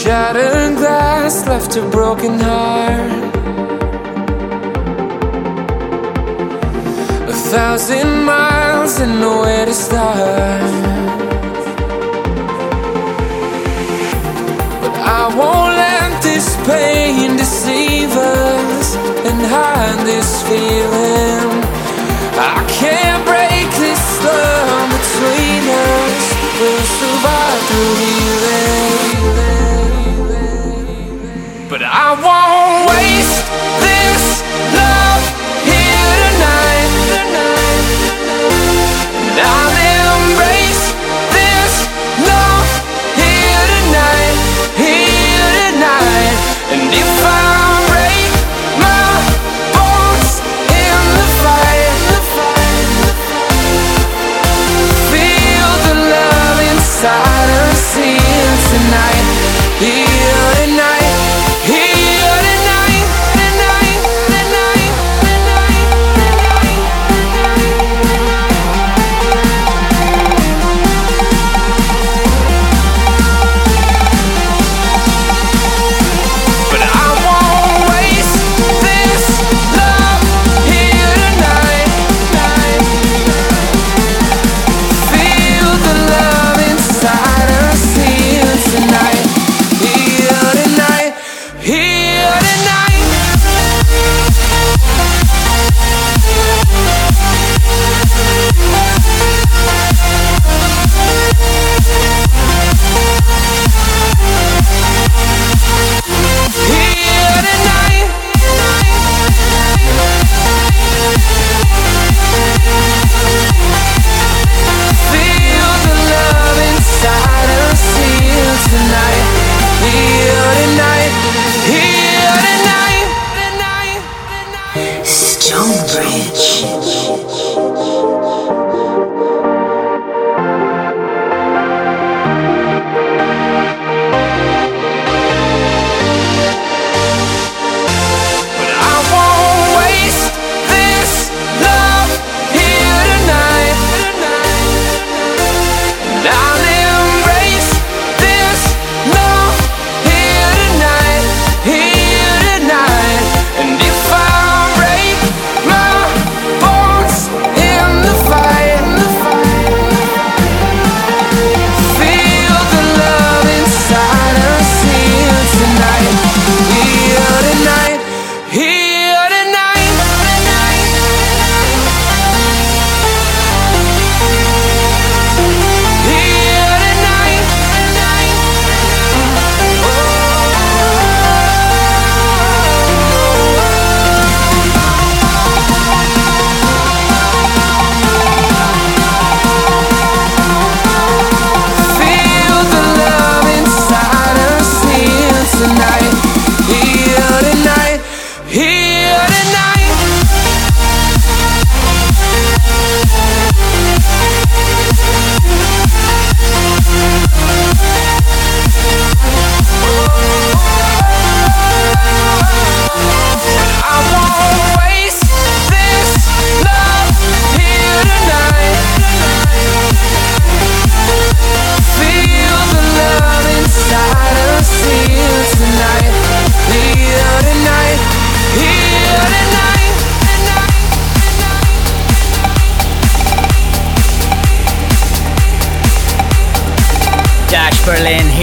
Shattered glass left a broken heart. A thousand miles and nowhere to start. But I won't let this pain deceive us and hide this feeling. I can't break this love between us. We'll survive through healing. But I won't waste this love here tonight, tonight, tonight. And I'll embrace this love here tonight, here tonight. And if I break my bones in the fight, feel the love inside of sea.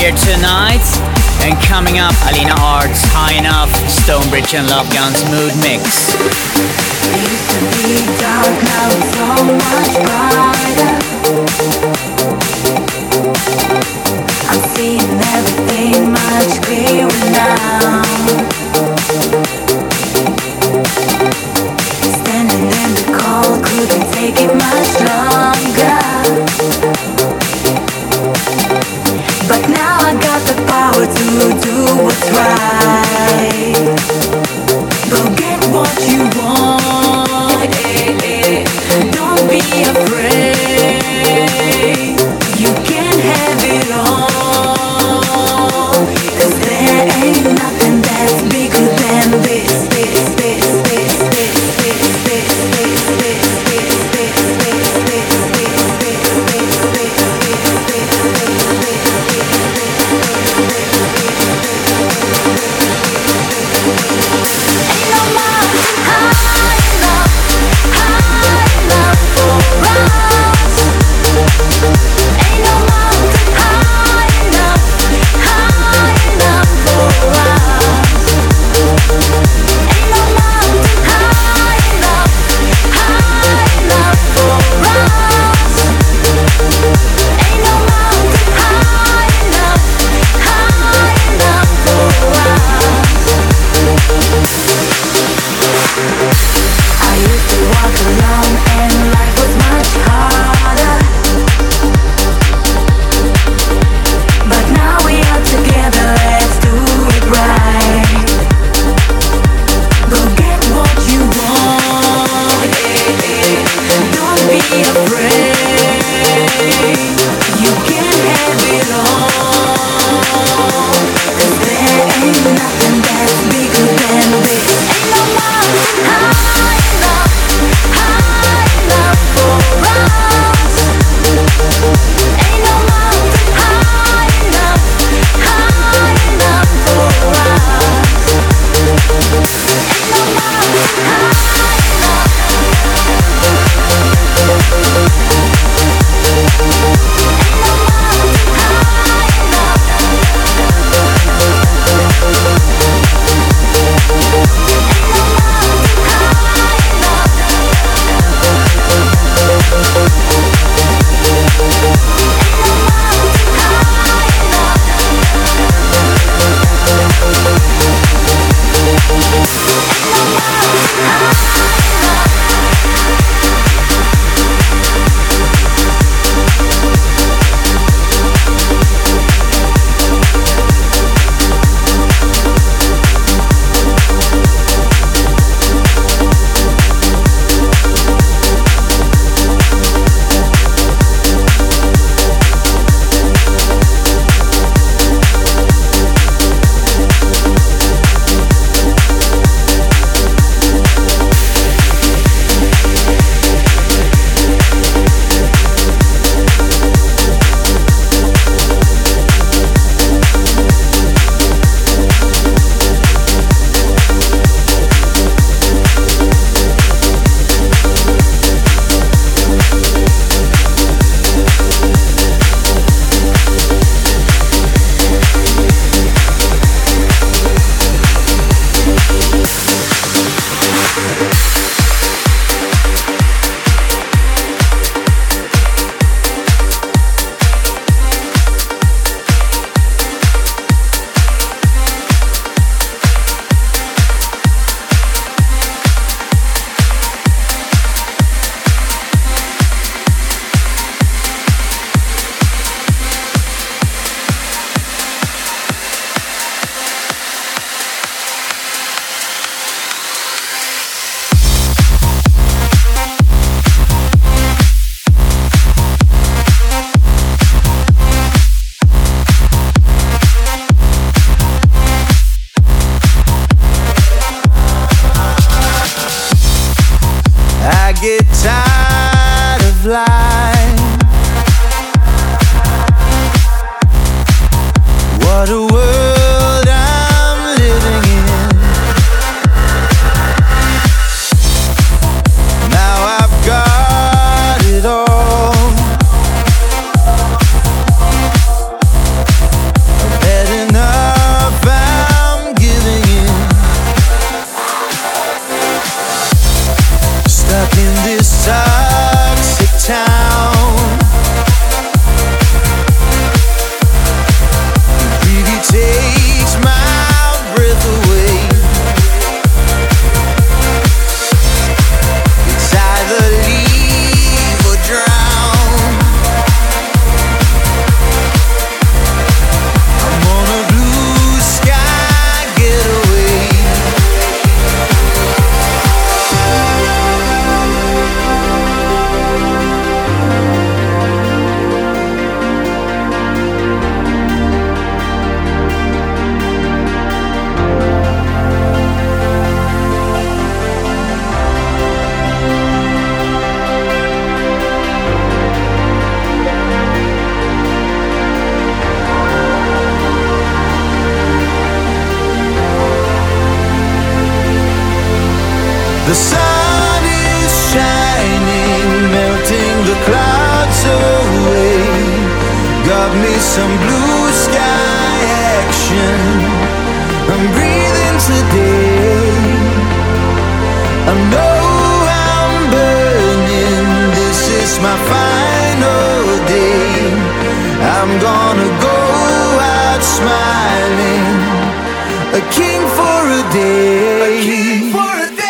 here tonight. And coming up, Alina Art's High Enough, Stonebridge and Love Gun's Mood Mix. It used to be dark, now it's so much brighter. I'm seeing everything much clearer now. Standing in the cold, couldn't take it much longer. But now I got the power to do what's right. Go get what you want. Don't be afraid. You can have it all. 'Cause there The sun is shining, melting the clouds away. Got me some blue sky action. I'm breathing today. I know I'm burning. This is my final day. I'm gonna go out smiling, a king for a day, a king for a day.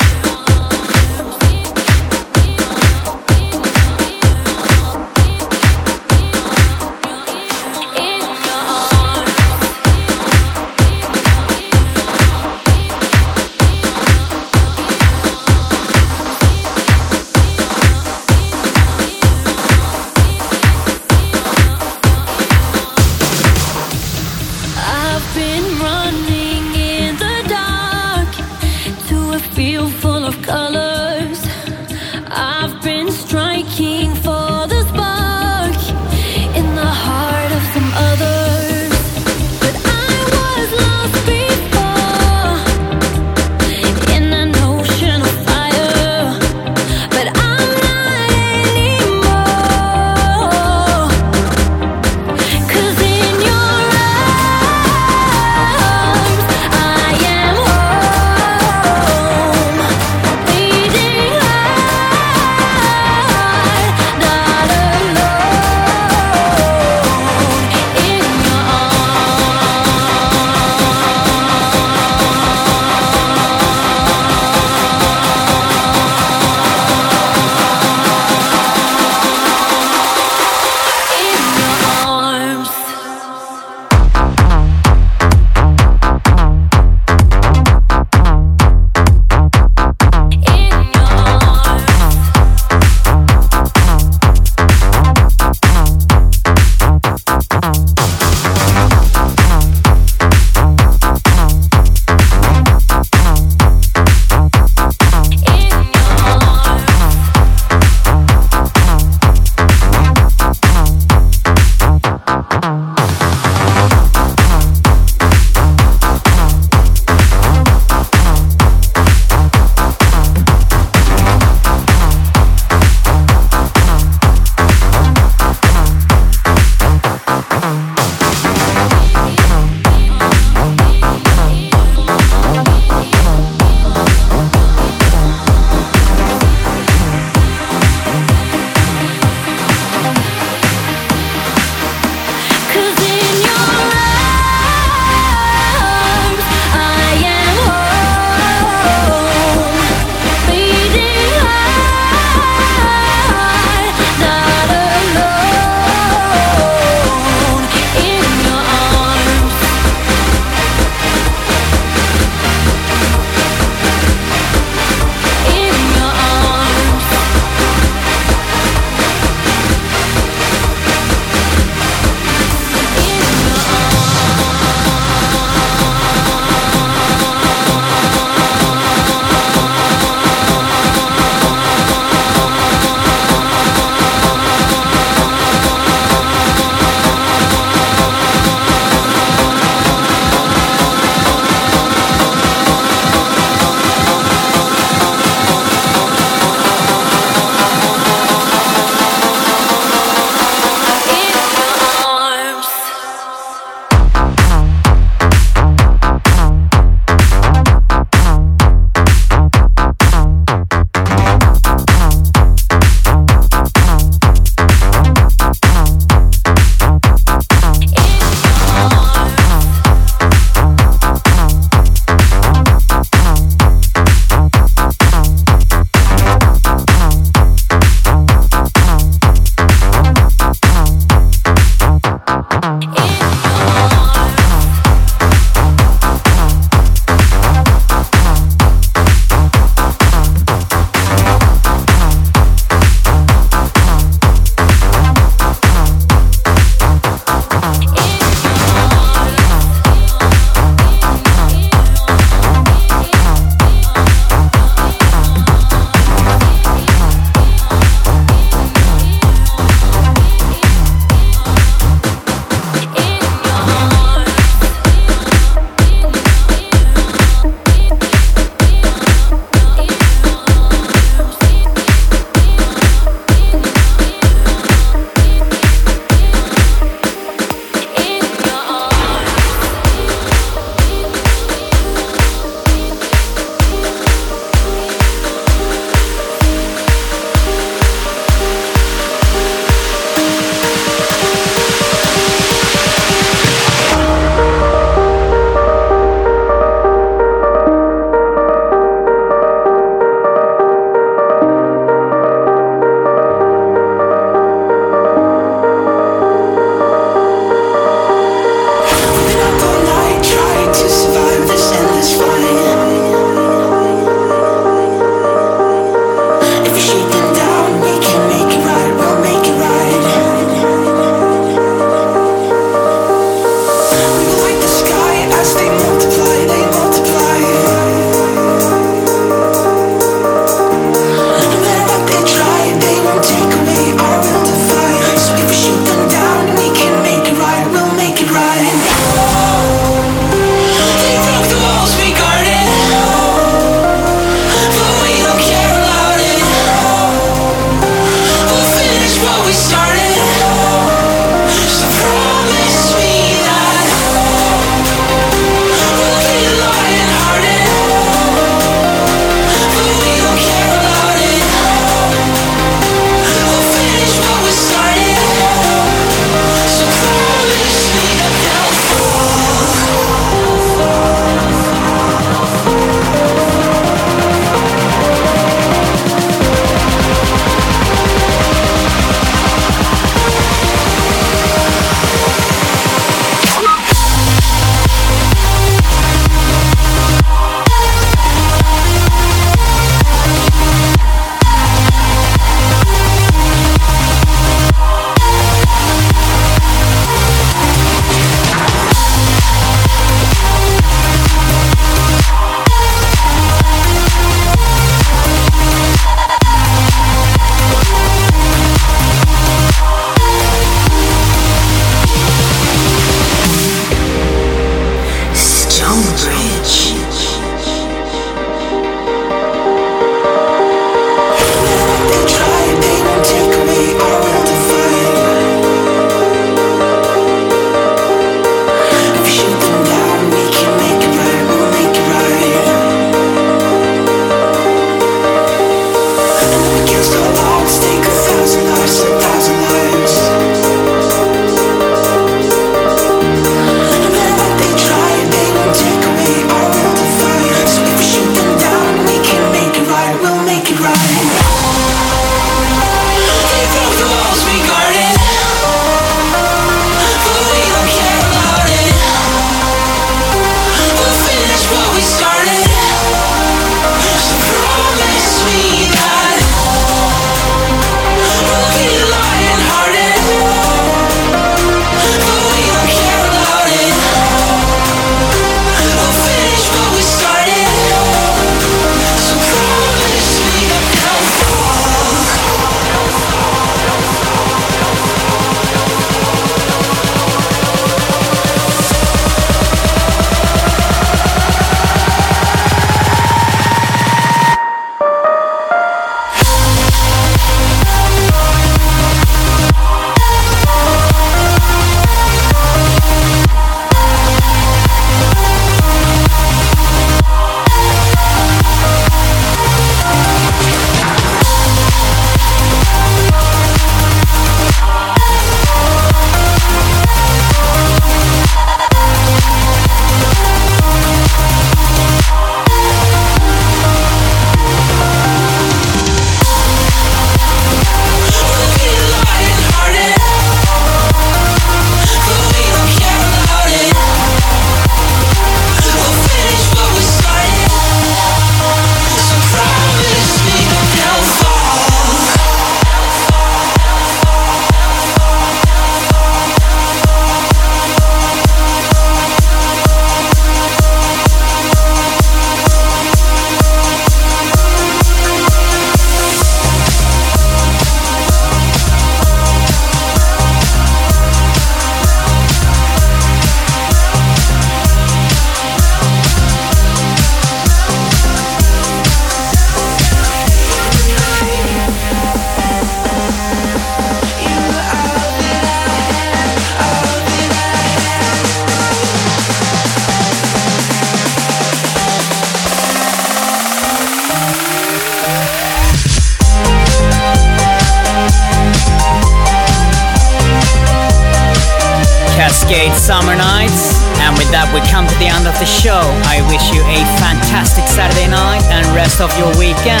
skate summer nights. And with that we come to the end of the show. I wish you a fantastic Saturday night and rest of your weekend.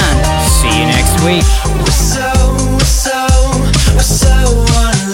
See you next week. We're so, we're so, we're so unlucky.